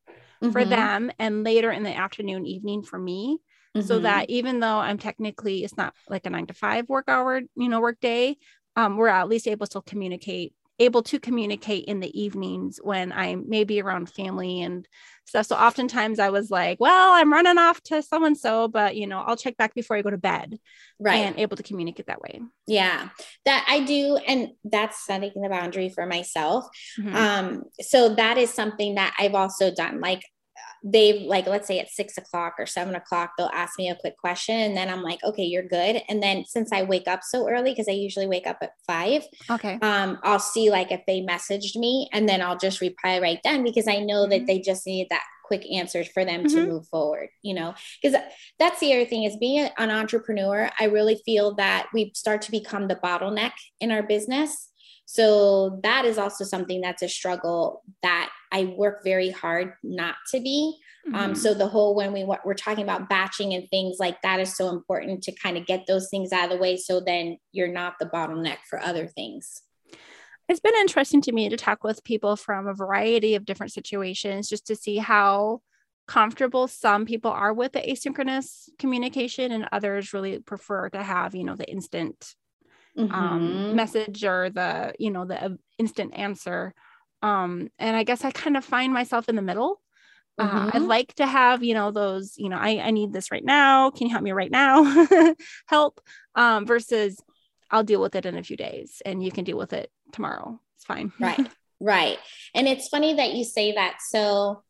for them and later in the afternoon, evening for me. So that even though I'm technically, it's not like a 9 to 5 work hour, work day, we're at least able to communicate in the evenings when I'm maybe around family and stuff. So oftentimes I was like, well, I'm running off to so-and-so, but I'll check back before I go to bed. Right. And able to communicate that way. Yeah, that I do. And that's setting the boundary for myself. So that is something that I've also done. Like let's say at 6 o'clock or 7 o'clock, they'll ask me a quick question. And then I'm like, okay, you're good. And then since I wake up so early, cause I usually wake up at 5, I'll see like if they messaged me, and then I'll just reply right then, because I know that they just needed that quick answers for them to move forward, cause that's the other thing is being an entrepreneur. I really feel that we start to become the bottleneck in our business. So that is also something that's a struggle that I work very hard not to be. So the whole, when we're talking about batching and things like that, is so important to kind of get those things out of the way. So then you're not the bottleneck for other things. It's been interesting to me to talk with people from a variety of different situations, just to see how comfortable some people are with the asynchronous communication and others really prefer to have, the instant message or the, the instant answer. And I guess I kind of find myself in the middle I'd like to have, you know, those, you know, I need this right now. Can you help me right now? Help. Versus I'll deal with it in a few days and you can deal with it tomorrow. It's fine. Right. Right. And it's funny that you say that. So,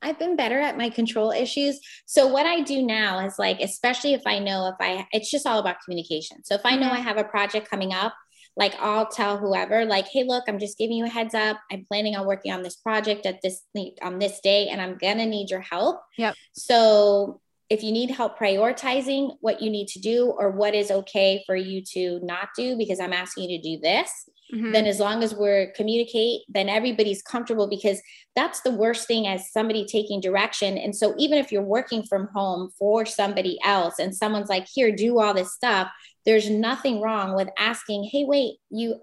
I've been better at my control issues. So what I do now is like, especially if I know, it's just all about communication. So if I know I have a project coming up, like I'll tell whoever, like, hey, look, I'm just giving you a heads up. I'm planning on working on this project on this day, and I'm going to need your help. Yep. So if you need help prioritizing what you need to do or what is okay for you to not do, because I'm asking you to do this, then as long as we're communicate, then everybody's comfortable, because that's the worst thing as somebody taking direction. And so even if you're working from home for somebody else and someone's like, here, do all this stuff, there's nothing wrong with asking, hey, wait, you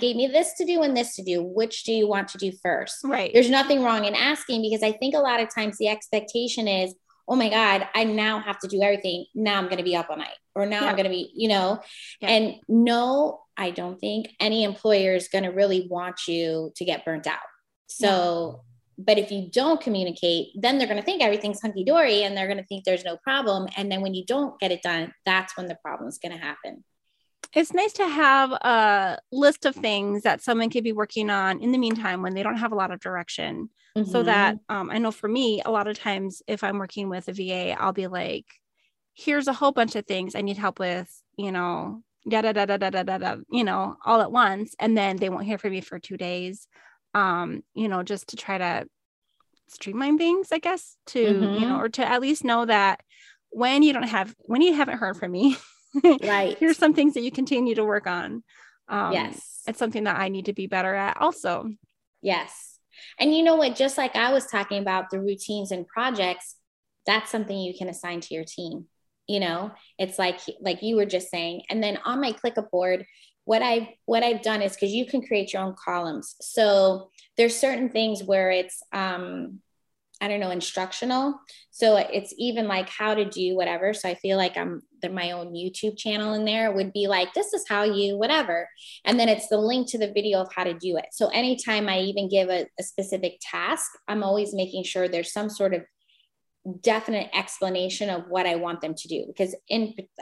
gave me this to do and this to do, which do you want to do first? Right. There's nothing wrong in asking, because I think a lot of times the expectation is, oh my God, I now have to do everything. Now I'm going to be up all night, or now I'm going to be, and no, I don't think any employer is going to really want you to get burnt out. So, but if you don't communicate, then they're going to think everything's hunky dory and they're going to think there's no problem. And then when you don't get it done, that's when the problem is going to happen. It's nice to have a list of things that someone could be working on in the meantime when they don't have a lot of direction. So that I know for me, a lot of times if I'm working with a VA, I'll be like, here's a whole bunch of things I need help with, all at once. And then they won't hear from me for 2 days, just to try to streamline things, I guess, to, or to at least know that when you haven't heard from me, right, here's some things that you continue to work on. Yes. It's something that I need to be better at also. Yes. And you know what, just like I was talking about the routines and projects, that's something you can assign to your team. It's like you were just saying. And then on my ClickUp board, what I've done is, because you can create your own columns. So there's certain things where it's, instructional. So it's even like how to do whatever. So I feel like my own YouTube channel in there would be like, this is how you, whatever. And then it's the link to the video of how to do it. So anytime I even give a specific task, I'm always making sure there's some sort of definite explanation of what I want them to do. Because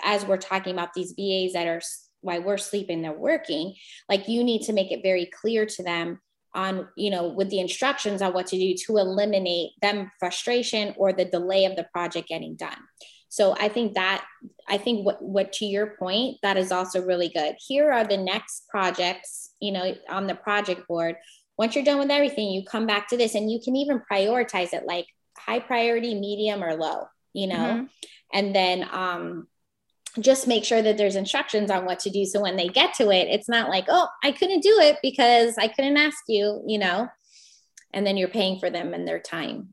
as we're talking about these VAs that are, while we're sleeping, they're working, like you need to make it very clear to them on, with the instructions on what to do to eliminate them frustration or the delay of the project getting done. So I think what to your point, that is also really good. Here are the next projects, on the project board. Once you're done with everything, you come back to this, and you can even prioritize it like high priority, medium, or low, and then, just make sure that there's instructions on what to do. So when they get to it, it's not like, oh, I couldn't do it because I couldn't ask you, and then you're paying for them and their time.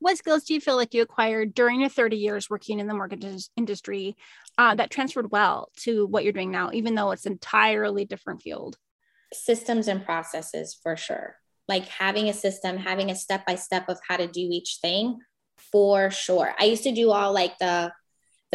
What skills do you feel like you acquired during your 30 years working in the mortgage industry that transferred well to what you're doing now, even though it's an entirely different field? Systems and processes, for sure. Like having a system, having a step-by-step of how to do each thing, for sure. I used to do all like the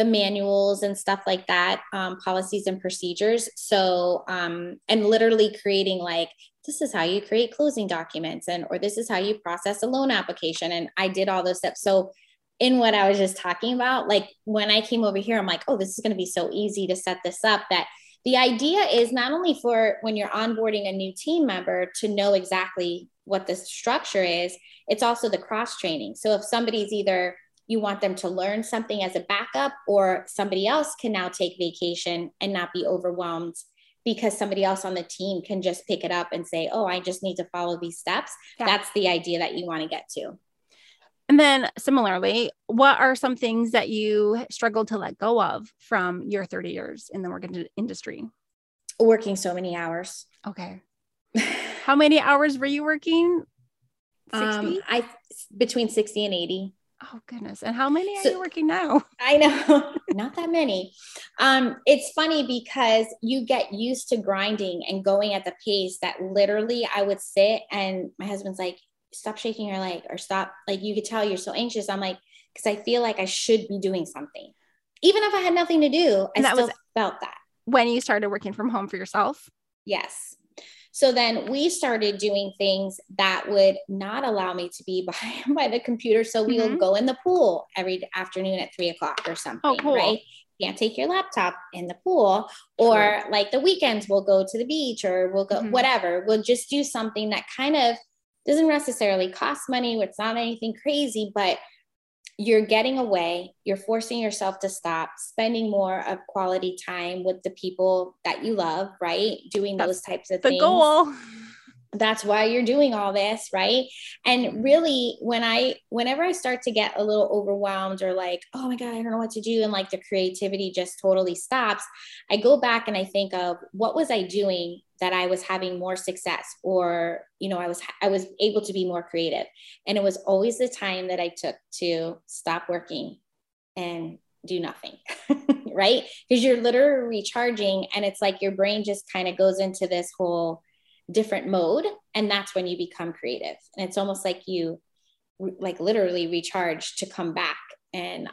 manuals and stuff like that, policies and procedures. So, and literally creating like, this is how you create closing documents or this is how you process a loan application. And I did all those steps. So in what I was just talking about, like when I came over here, I'm like, oh, this is going to be so easy to set this up, that the idea is not only for when you're onboarding a new team member to know exactly what the structure is, it's also the cross training. So if somebody's either you want them to learn something as a backup, or somebody else can now take vacation and not be overwhelmed because somebody else on the team can just pick it up and say, oh, I just need to follow these steps. Yeah. That's the idea that you want to get to. And then similarly, what are some things that you struggled to let go of from your 30 years in the mortgage industry? Working so many hours. Okay. How many hours were you working? 60? Between 60 and 80. Oh goodness. And how many are you working now? I know, not that many. It's funny because you get used to grinding and going at the pace that literally I would sit and my husband's like, stop shaking your leg or stop. Like you could tell you're so anxious. I'm like, cause I feel like I should be doing something. Even if I had nothing to do, I still felt that. When you started working from home for yourself? Yes. So then we started doing things that would not allow me to be by the computer. So we would go in the pool every afternoon at 3 o'clock or something, right? You can't take your laptop in the pool, or like the weekends we'll go to the beach, or we'll go whatever. We'll just do something that kind of doesn't necessarily cost money. It's not anything crazy, but you're getting away. You're forcing yourself to stop spending more of quality time with the people that you love, right? Doing those types of things. The goal. That's why you're doing all this, right? And really, whenever I start to get a little overwhelmed, or like, oh my God, I don't know what to do, and like the creativity just totally stops, I go back and I think of, what was I doing that I was having more success, or, you know, I was able to be more creative. And it was always the time that I took to stop working and do nothing, right? Because you're literally recharging, and it's like your brain just kind of goes into this whole different mode. And that's when you become creative. And it's almost like you like literally recharge to come back and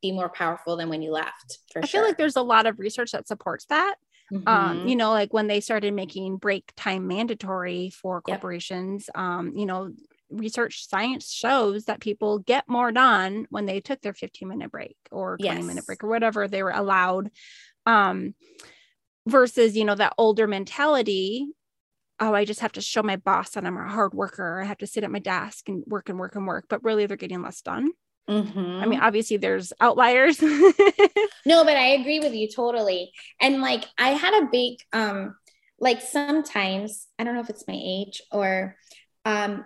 be more powerful than when you left. I feel like there's a lot of research that supports that. You know, like when they started making break time mandatory for corporations, you know, research science shows that people get more done when they took their 15-minute break or 20-minute break or whatever they were allowed, versus, you know, that older mentality. Oh, I just have to show my boss that I'm a hard worker. I have to sit at my desk and work and work and work, but really they're getting less done. I mean, obviously there's outliers. No, but I agree with you totally. And like, I had a big, like sometimes, I don't know if it's my age or,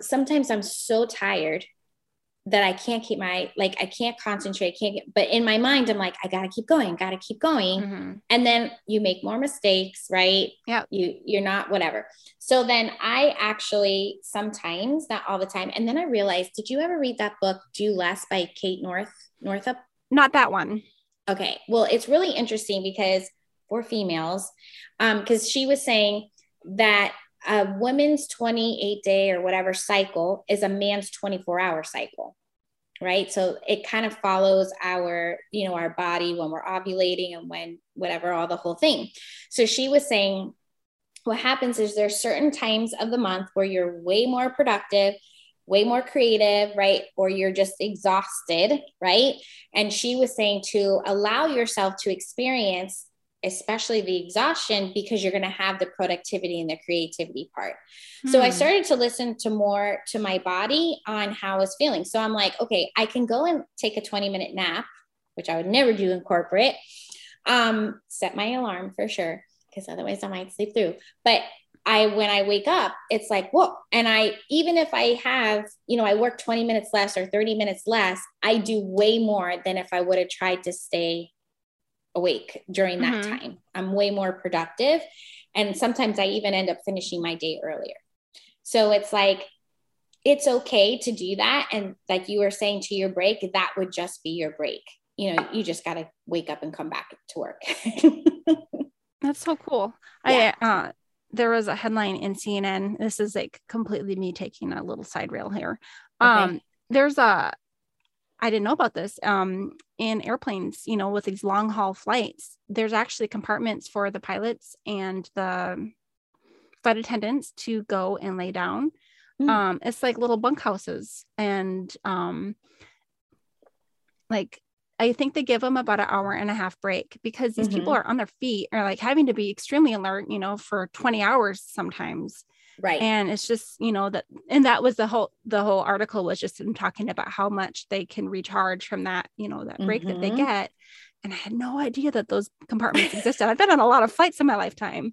sometimes I'm so tired that I can't keep my, like, I can't concentrate, but in my mind, I'm like, I gotta keep going, And then you make more mistakes, right? Yeah. You're not, whatever. So then I actually, sometimes, not all the time. And then I realized, did you ever read that book, Do Less by Kate Northrup? Not that one. Okay. Well, it's really interesting because for females, cause she was saying that a woman's 28-day or whatever cycle is a man's 24-hour cycle, right? So it kind of follows our, you know, our body when we're ovulating and when whatever, all the whole thing. So she was saying what happens is there's certain times of the month where you're way more productive, way more creative, right? Or you're just exhausted, right? And she was saying to allow yourself to experience especially the exhaustion, because you're going to have the productivity and the creativity part. So I started to listen to more to my body on how I was feeling. So I'm like, okay, I can go and take a 20-minute nap, which I would never do in corporate. Set my alarm for sure, because otherwise I might sleep through. But when I wake up, it's like, whoa. And even if I have, you know, I work 20 minutes less or 30 minutes less, I do way more than if I would have tried to stay awake during that time. I'm way more productive. And sometimes I even end up finishing my day earlier. So it's like, it's okay to do that. And like you were saying to your break, that would just be your break. You know, you just got to wake up and come back to work. That's so cool. Yeah. There was a headline in CNN. This is like completely me taking a little side rail here. I didn't know about this, in airplanes, you know, with these long haul flights, there's actually compartments for the pilots and the flight attendants to go and lay down. It's like little bunkhouses, and, like, I think they give them about 1.5 hour break, because these people are on their feet, or like having to be extremely alert, you know, for 20 hours sometimes. Right. And it's just, you know, that was the whole article was just talking about how much they can recharge from that, you know, that break that they get. And I had no idea that those compartments existed. I've been on a lot of flights in my lifetime.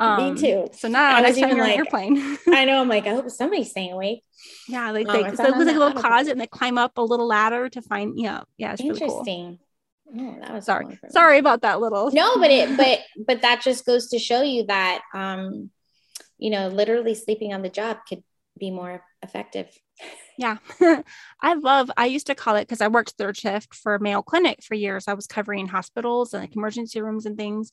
Me too. So now next time you're on an airplane. I know. I'm like, I hope somebody's staying awake. Yeah. Like so it was like a little closet, and they climb up a little ladder to find, you know, it's interesting. Really cool. Oh, that was sorry about that little. No, but that just goes to show you that, you know, literally sleeping on the job could be more effective. Yeah. I used to call it, because I worked third shift for Mayo Clinic for years. I was covering hospitals and like emergency rooms and things.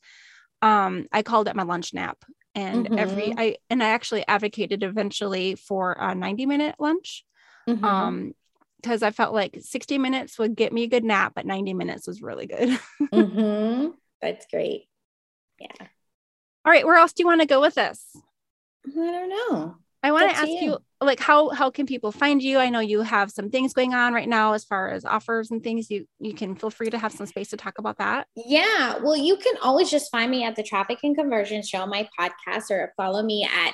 I called it my lunch nap, and I actually advocated eventually for a 90-minute lunch. Because I felt like 60 minutes would get me a good nap, but 90 minutes was really good. That's great. Yeah. All right. Where else do you want to go with this? I don't know. I want to ask you, like, how can people find you? I know you have some things going on right now as far as offers and things. You can feel free to have some space to talk about that. Yeah. Well, you can always just find me at The Traffic and Conversion Show, my podcast, or follow me at,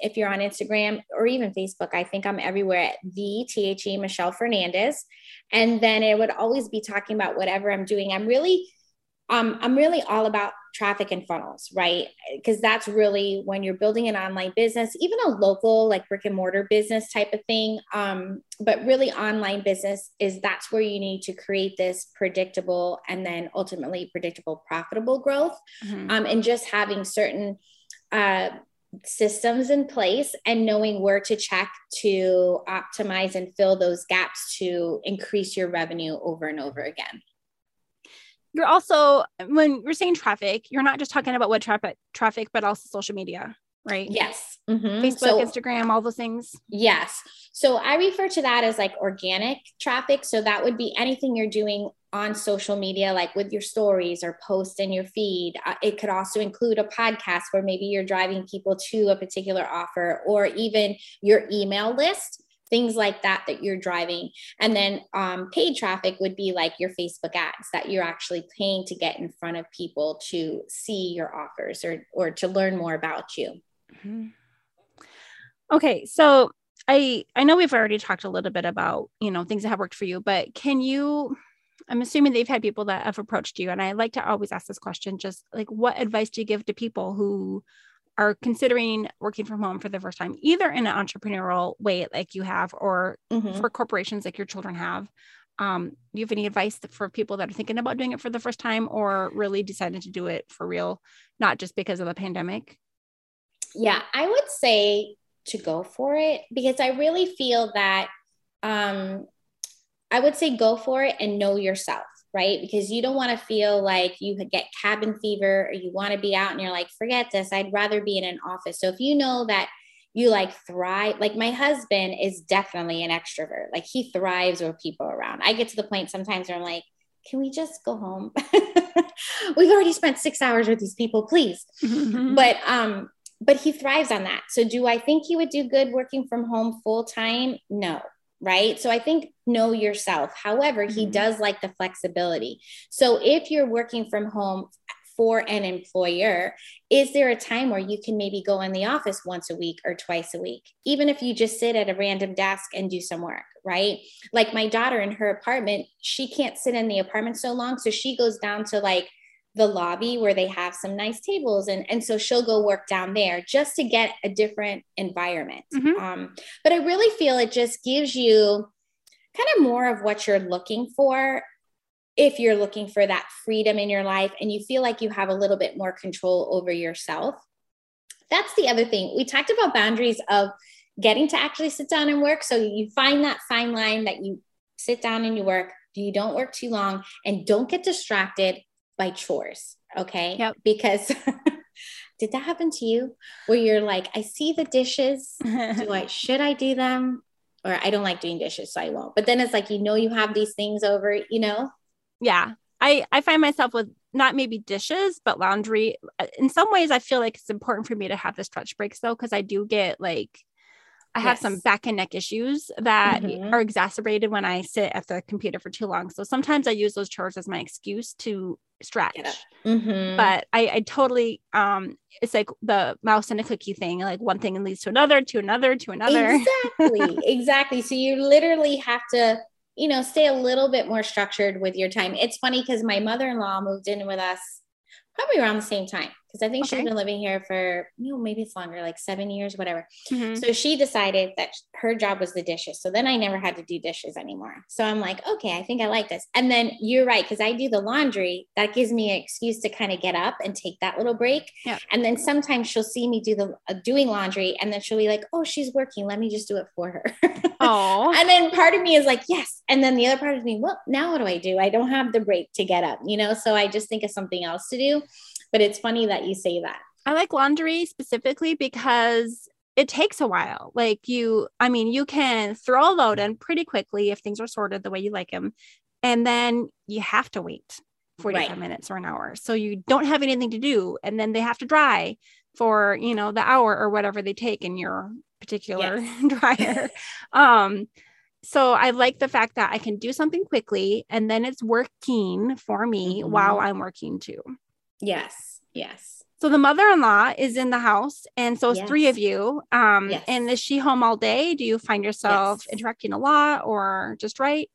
if you're on Instagram or even Facebook, I think I'm everywhere at the THE Michelle Fernandez. And then it would always be talking about whatever I'm doing. I'm really all about traffic and funnels, right? Because that's really when you're building an online business, even a local, like brick and mortar business type of thing. But really online business that's where you need to create this predictable and then ultimately predictable, profitable growth. Mm-hmm. And just having certain systems in place and knowing where to check to optimize and fill those gaps to increase your revenue over and over again. You're also, when we're saying traffic, you're not just talking about web traffic, but also social media, right? Yes. Mm-hmm. Facebook, Instagram, all those things. Yes. So I refer to that as like organic traffic. So that would be anything you're doing on social media, like with your stories or posts in your feed. It could also include a podcast where maybe you're driving people to a particular offer, or even your email list. Things like that you're driving. And then paid traffic would be like your Facebook ads that you're actually paying to get in front of people to see your offers or to learn more about you. Mm-hmm. Okay. So I know we've already talked a little bit about, things that have worked for you, but I'm assuming they've had people that have approached you. And I like to always ask this question, just like, what advice do you give to people who are considering working from home for the first time, either in an entrepreneurial way like you have, or mm-hmm. for corporations like your children have? Do you have any advice for people that are thinking about doing it for the first time, or really decided to do it for real, not just because of the pandemic? Yeah, I would say to go for it, because I really feel that I would say go for it and know yourself. Right? Because you don't want to feel like you get cabin fever, or you want to be out and you're like, forget this, I'd rather be in an office. So if you know that you like thrive, like my husband is definitely an extrovert. Like he thrives with people around. I get to the point sometimes where I'm like, can we just go home? We've already spent 6 hours with these people, please. Mm-hmm. But he thrives on that. So do I think he would do good working from home full time? No. Right? So I think know yourself. However, he does like the flexibility. So if you're working from home for an employer, is there a time where you can maybe go in the office once a week or twice a week, even if you just sit at a random desk and do some work, right? Like my daughter in her apartment, she can't sit in the apartment so long. So she goes down to like the lobby where they have some nice tables. And so she'll go work down there just to get a different environment. Mm-hmm. But I really feel it just gives you kind of more of what you're looking for. If you're looking for that freedom in your life and you feel like you have a little bit more control over yourself. That's the other thing. We talked about boundaries of getting to actually sit down and work. So you find that fine line that you sit down and you work, you don't work too long, and don't get distracted by chores. Okay. Yep. Because did that happen to you where you're like, I see the dishes. Should I do them? Or I don't like doing dishes, so I won't. But then it's like, you have these things over, Yeah. I find myself with not maybe dishes, but laundry. In some ways, I feel like it's important for me to have the stretch breaks though, because I do get like, I have some back and neck issues that mm-hmm. are exacerbated when I sit at the computer for too long. So sometimes I use those chores as my excuse to stretch, mm-hmm. but I totally, it's like the mouse and a cookie thing. Like one thing leads to another, to another, to another. Exactly. Exactly. So you literally have to, stay a little bit more structured with your time. It's funny because my mother-in-law moved in with us probably around the same time. Because I think she's been living here for, maybe it's longer, like 7 years, whatever. Mm-hmm. So she decided that her job was the dishes. So then I never had to do dishes anymore. So I'm like, okay, I think I like this. And then you're right, because I do the laundry. That gives me an excuse to kind of get up and take that little break. Yeah. And then sometimes she'll see me do the doing laundry. And then she'll be like, oh, she's working. Let me just do it for her. And then part of me is like, yes. And then the other part of me, well, now what do? I don't have the break to get up, So I just think of something else to do. But it's funny that you say that. I like laundry specifically because it takes a while. Like you can throw a load in pretty quickly if things are sorted the way you like them. And then you have to wait 45 minutes or an hour. So you don't have anything to do. And then they have to dry. for, you know, the hour or whatever they take in your particular dryer. So I like the fact that I can do something quickly and then it's working for me while I'm working too. Yes. Yes. So the mother-in-law is in the house, and so it's three of you. And is she home all day? Do you find yourself interacting a lot or just right?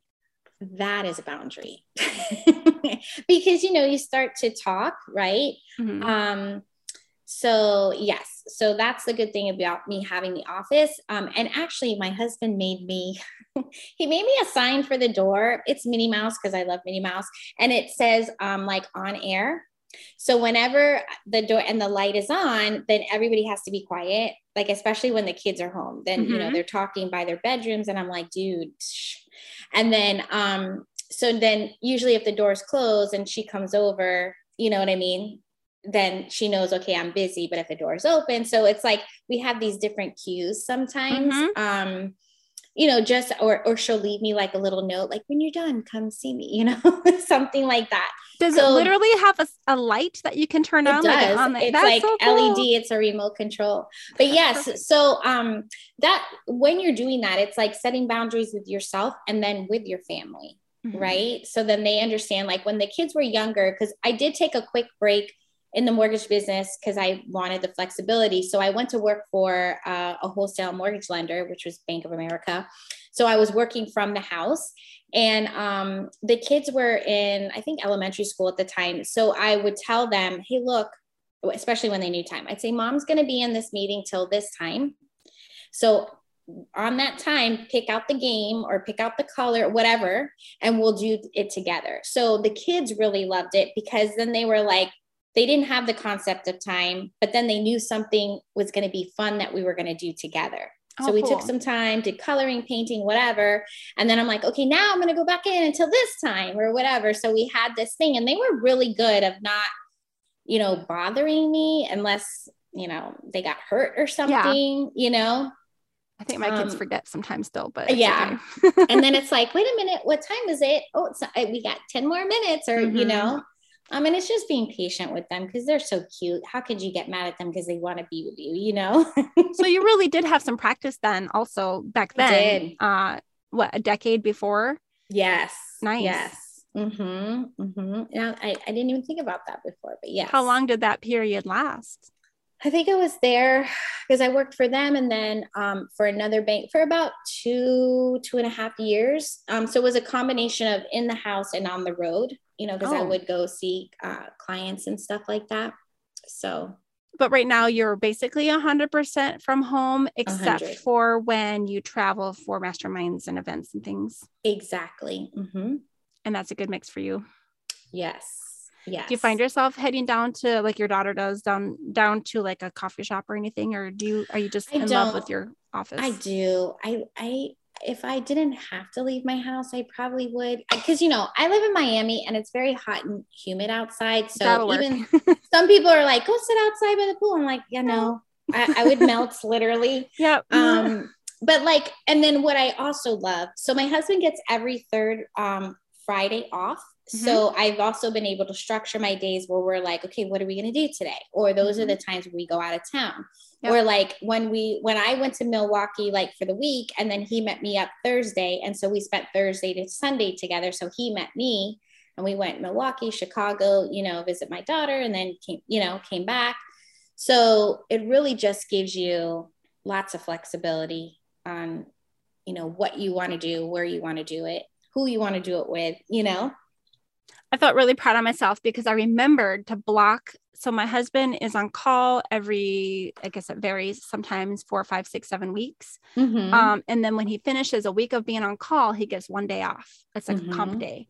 That is a boundary because, you know, you start to talk, right? So yes. So that's the good thing about me having the office. And actually my husband made me, he made me a sign for the door. It's Minnie Mouse, 'cause I love Minnie Mouse. And it says, like on air. So whenever the door and the light is on, then everybody has to be quiet. Like, especially when the kids are home, then, you know, they're talking by their bedrooms and I'm like, dude. And then, so then usually if the door's closed and she comes over, you know what I mean? Then she knows, okay, I'm busy, but if the door is open, so it's like, we have these different cues sometimes, you know, just, or she'll leave me like a little note, like when you're done, come see me, you know, something like that. Does it literally have a light that you can turn on? Does. It's like so cool. LED, it's a remote control, but yes. So, that when you're doing that, it's like setting boundaries with yourself and then with your family. Right. So then they understand, like when the kids were younger, 'cause I did take a quick break in the mortgage business because I wanted the flexibility. So I went to work for a wholesale mortgage lender, which was Bank of America. So I was working from the house, and the kids were in, I think, elementary school at the time. So I would tell them, hey, look, especially when they knew time, I'd say, mom's going to be in this meeting till this time. So on that time, pick out the game or pick out the color, whatever, and we'll do it together. So the kids really loved it because then they were like, they didn't have the concept of time, but then they knew something was going to be fun that we were going to do together. Oh, so we took some time, did coloring, painting, whatever. And then I'm like, okay, now I'm going to go back in until this time or whatever. So we had this thing, and they were really good of not, you know, bothering me unless, you know, they got hurt or something, you know. I think my kids forget sometimes still, but okay. And then it's like, wait a minute, what time is it? Oh, it's, we got 10 more minutes or, you know. I mean, it's just being patient with them because they're so cute. How could you get mad at them because they want to be with you, you know? So you really did have some practice then also back then, what, a decade before? Yes. Nice. Yes. Now, I didn't even think about that before, but yeah. How long did that period last? I think I was there because I worked for them and then for another bank for about two and a half years. So it was a combination of in the house and on the road, you know, because I would go see clients and stuff like that. So, but right now you're basically 100% from home, except for when you travel for masterminds and events and things. Exactly. And that's a good mix for you. Yes. Yes. Do you find yourself heading down to like your daughter does down to like a coffee shop or anything, or do you, are you just in love with your office? I do. I, if I didn't have to leave my house, I probably would. 'Cause you know, I live in Miami and it's very hot and humid outside. So even some people are like, go sit outside by the pool. I'm like, you know, I would melt literally. But like, and then what I also love, so my husband gets every third, Friday off. So I've also been able to structure my days where we're like, okay, what are we going to do today? Or those are the times when we go out of town or like when I went to Milwaukee, like for the week, and then he met me up Thursday. And so we spent Thursday to Sunday together. So he met me and we went Milwaukee, Chicago, you know, visit my daughter and then came, you know, came back. So it really just gives you lots of flexibility on, you know, what you want to do, where you want to do it, who you want to do it with, you know? I felt really proud of myself because I remembered to block. So my husband is on call every, I guess it varies sometimes 4, 5, 6, 7 weeks. And then when he finishes a week of being on call, he gets one day off. It's like a comp day.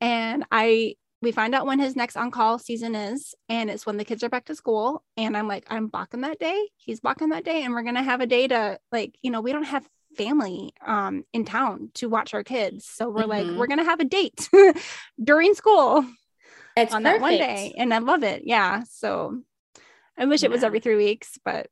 And we find out when his next on-call season is, and it's when the kids are back to school. And I'm like, I'm blocking that day. He's blocking that day. And we're going to have a day to like, you know, we don't have family in town to watch our kids. So we're like, we're going to have a date during school. That's on perfect. That one day. And I love it. Yeah. So I wish it was every 3 weeks, but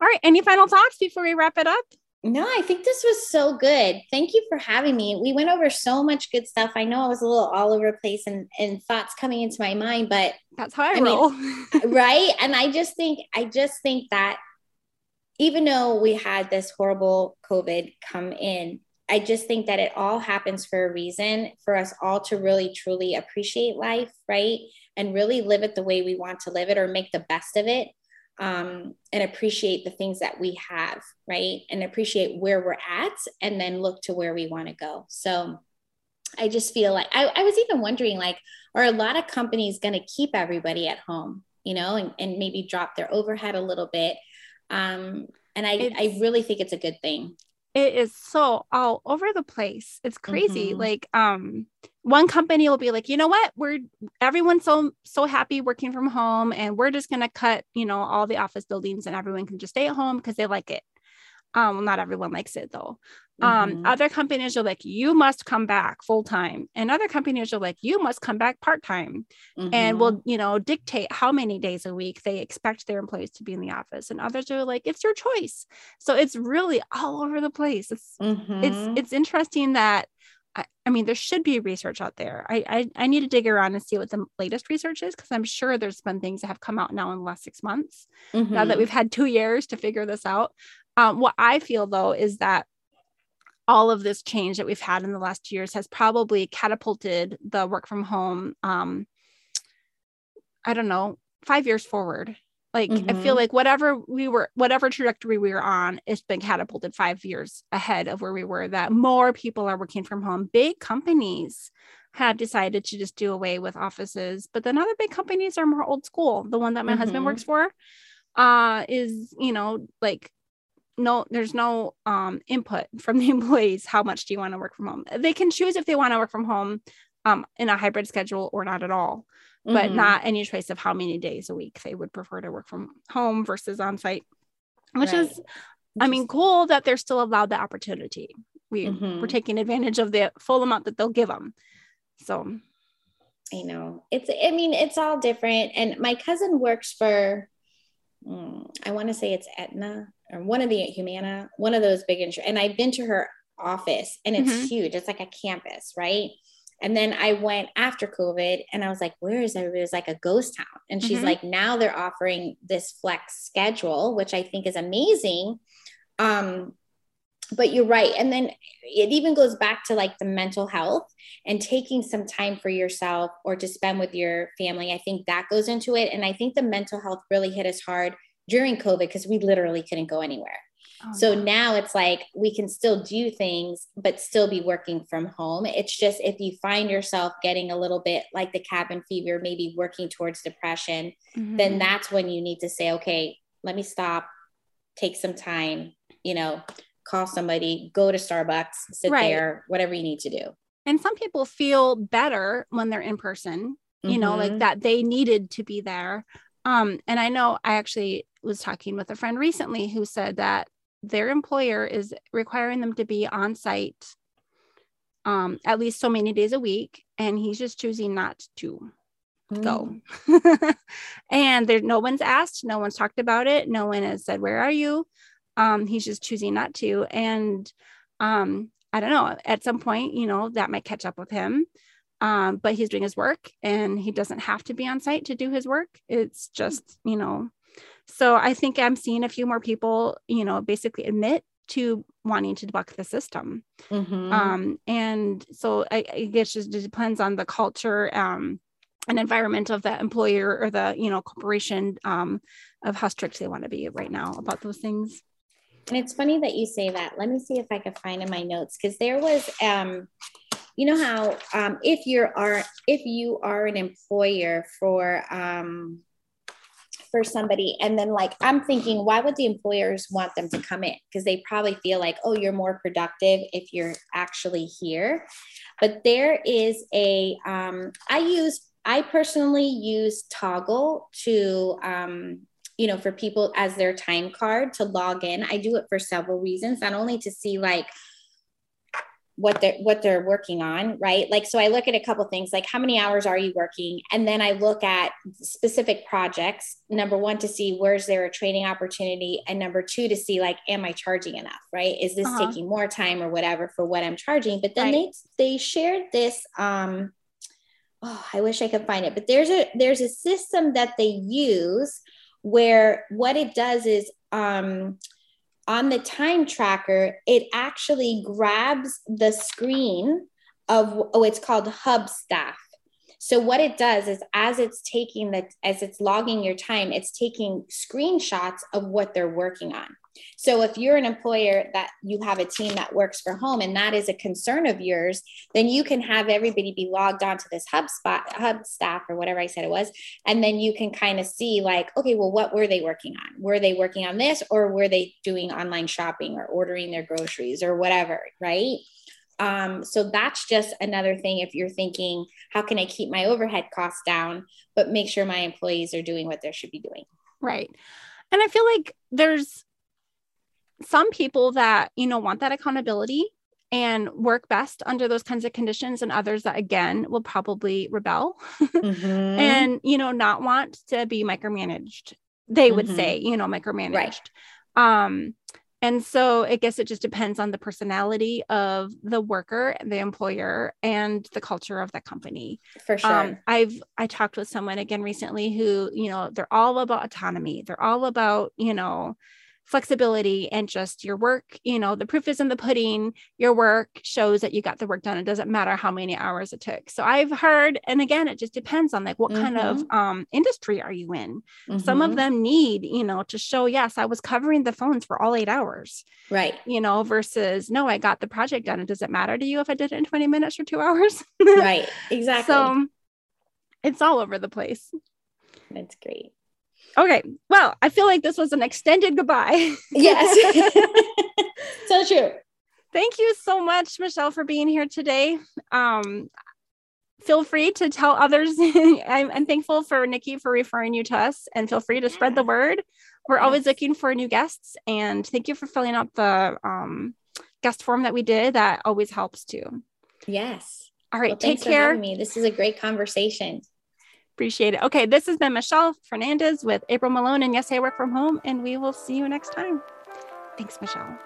all right. Any final thoughts before we wrap it up? No, I think this was so good. Thank you for having me. We went over so much good stuff. I know I was a little all over the place and thoughts coming into my mind, but that's how I roll. Right. And I just think that even though we had this horrible COVID come in, I just think that it all happens for a reason, for us all to really, truly appreciate life. Right. And really live it the way we want to live it, or make the best of it. And appreciate the things that we have, right? And appreciate where we're at, and then look to where we want to go. So I just feel like, I was even wondering, like, are a lot of companies going to keep everybody at home, you know, and maybe drop their overhead a little bit? And I really think it's a good thing. It is so all over the place. It's crazy. Mm-hmm. Like, one company will be like, you know what, everyone's so happy working from home, and we're just going to cut, you know, all the office buildings, and everyone can just stay at home because they like it. Well, not everyone likes it though. Mm-hmm. Other companies are like, you must come back full time. And other companies are like, you must come back part time. Mm-hmm. And will, you know, dictate how many days a week they expect their employees to be in the office. And others are like, it's your choice. So it's really all over the place. It's interesting that, I mean, there should be research out there. I need to dig around and see what the latest research is, because I'm sure there's been things that have come out now in the last 6 months, mm-hmm. now that we've had 2 years to figure this out. What I feel though is that all of this change that we've had in the last years has probably catapulted the work from home, 5 years forward. Like, mm-hmm. I feel like whatever trajectory we were on, it's been catapulted 5 years ahead of where we were, that more people are working from home. Big companies have decided to just do away with offices, but then other big companies are more old school. The one that my mm-hmm. husband works for, is, you know, like, no, there's no input from the employees. How much do you want to work from home? They can choose if they want to work from home in a hybrid schedule or not at all, but mm-hmm. not any choice of how many days a week they would prefer to work from home versus on site, which right. is, I mean, cool that they're still allowed the opportunity. We're taking advantage of the full amount that they'll give them. So I know it's all different. And my cousin works for, I want to say it's Aetna or one of the Humana, one of those big insurance. And I've been to her office, and it's mm-hmm. huge. It's like a campus, right? And then I went after COVID, and I was like, where is everybody? It's like a ghost town. And she's mm-hmm. like, now they're offering this flex schedule, which I think is amazing. But you're right. And then it even goes back to like the mental health and taking some time for yourself or to spend with your family. I think that goes into it. And I think the mental health really hit us hard during COVID because we literally couldn't go anywhere. Oh, so now it's like, we can still do things, but still be working from home. It's just, if you find yourself getting a little bit like the cabin fever, maybe working towards depression, mm-hmm. then that's when you need to say, okay, let me stop, take some time, you know, call somebody, go to Starbucks, sit right. there, whatever you need to do. And some people feel better when they're in person, you mm-hmm. know, like that they needed to be there. And I know I actually was talking with a friend recently who said that their employer is requiring them to be on site at least so many days a week, and he's just choosing not to go. And no one's asked, no one's talked about it, no one has said, where are you? He's just choosing not to. And I don't know, at some point, you know, that might catch up with him. But he's doing his work, and he doesn't have to be on site to do his work. It's just, you know, so I think I'm seeing a few more people, you know, basically admit to wanting to buck the system. Mm-hmm. And so I guess it just depends on the culture and environment of the employer or the, you know, corporation, of how strict they want to be right now about those things. And it's funny that you say that. Let me see if I can find in my notes, because there was, you know how if you are an employer for somebody, and then like, I'm thinking, why would the employers want them to come in? Because they probably feel like, oh, you're more productive if you're actually here. But there is a, I personally use Toggle to, you know, for people as their time card to log in. I do it for several reasons, not only to see like what they're working on, right? Like, so I look at a couple things, like how many hours are you working? And then I look at specific projects, number one, to see where's there a training opportunity. And number two, to see like, am I charging enough, right? Is this taking more time or whatever for what I'm charging? But then they shared this, oh, I wish I could find it, but there's a system that they use where what it does is, on the time tracker, it actually grabs the screen of, it's called Hubstaff. So what it does is as it's logging your time, it's taking screenshots of what they're working on. So if you're an employer that you have a team that works from home and that is a concern of yours, then you can have everybody be logged onto this Hubstaff or whatever I said it was. And then you can kind of see like, okay, well, what were they working on? Were they working on this, or were they doing online shopping or ordering their groceries or whatever, right? So that's just another thing. If you're thinking, how can I keep my overhead costs down, but make sure my employees are doing what they should be doing. Right. And I feel like there's some people that, you know, want that accountability and work best under those kinds of conditions, and others that again will probably rebel and, you know, not want to be micromanaged. They would say, you know, micromanaged. Right. And so I guess it just depends on the personality of the worker, the employer, and the culture of the company. For sure. I talked with someone again recently who, you know, they're all about autonomy. They're all about, you know, flexibility and just your work, you know, the proof is in the pudding. Your work shows that you got the work done. It doesn't matter how many hours it took. So I've heard, and again, it just depends on like, what kind of industry are you in? Some of them need, you know, to show, yes, I was covering the phones for all 8 hours. Right. You know, versus no, I got the project done. It doesn't matter to you if I did it in 20 minutes or 2 hours. Right. Exactly. So it's all over the place. That's great. Okay. Well, I feel like this was an extended goodbye. Yes. So true. Thank you so much, Michelle, for being here today. Feel free to tell others. I'm thankful for Nikki for referring you to us, and feel free to spread the word. We're always looking for new guests, and thank you for filling out the guest form that we did. That always helps too. Yes. All right. Well, take care. For having me. This is a great conversation. Appreciate it. Okay. This has been Michelle Fernandez with April Malone and Yes, I Work From Home, and we will see you next time. Thanks, Michelle.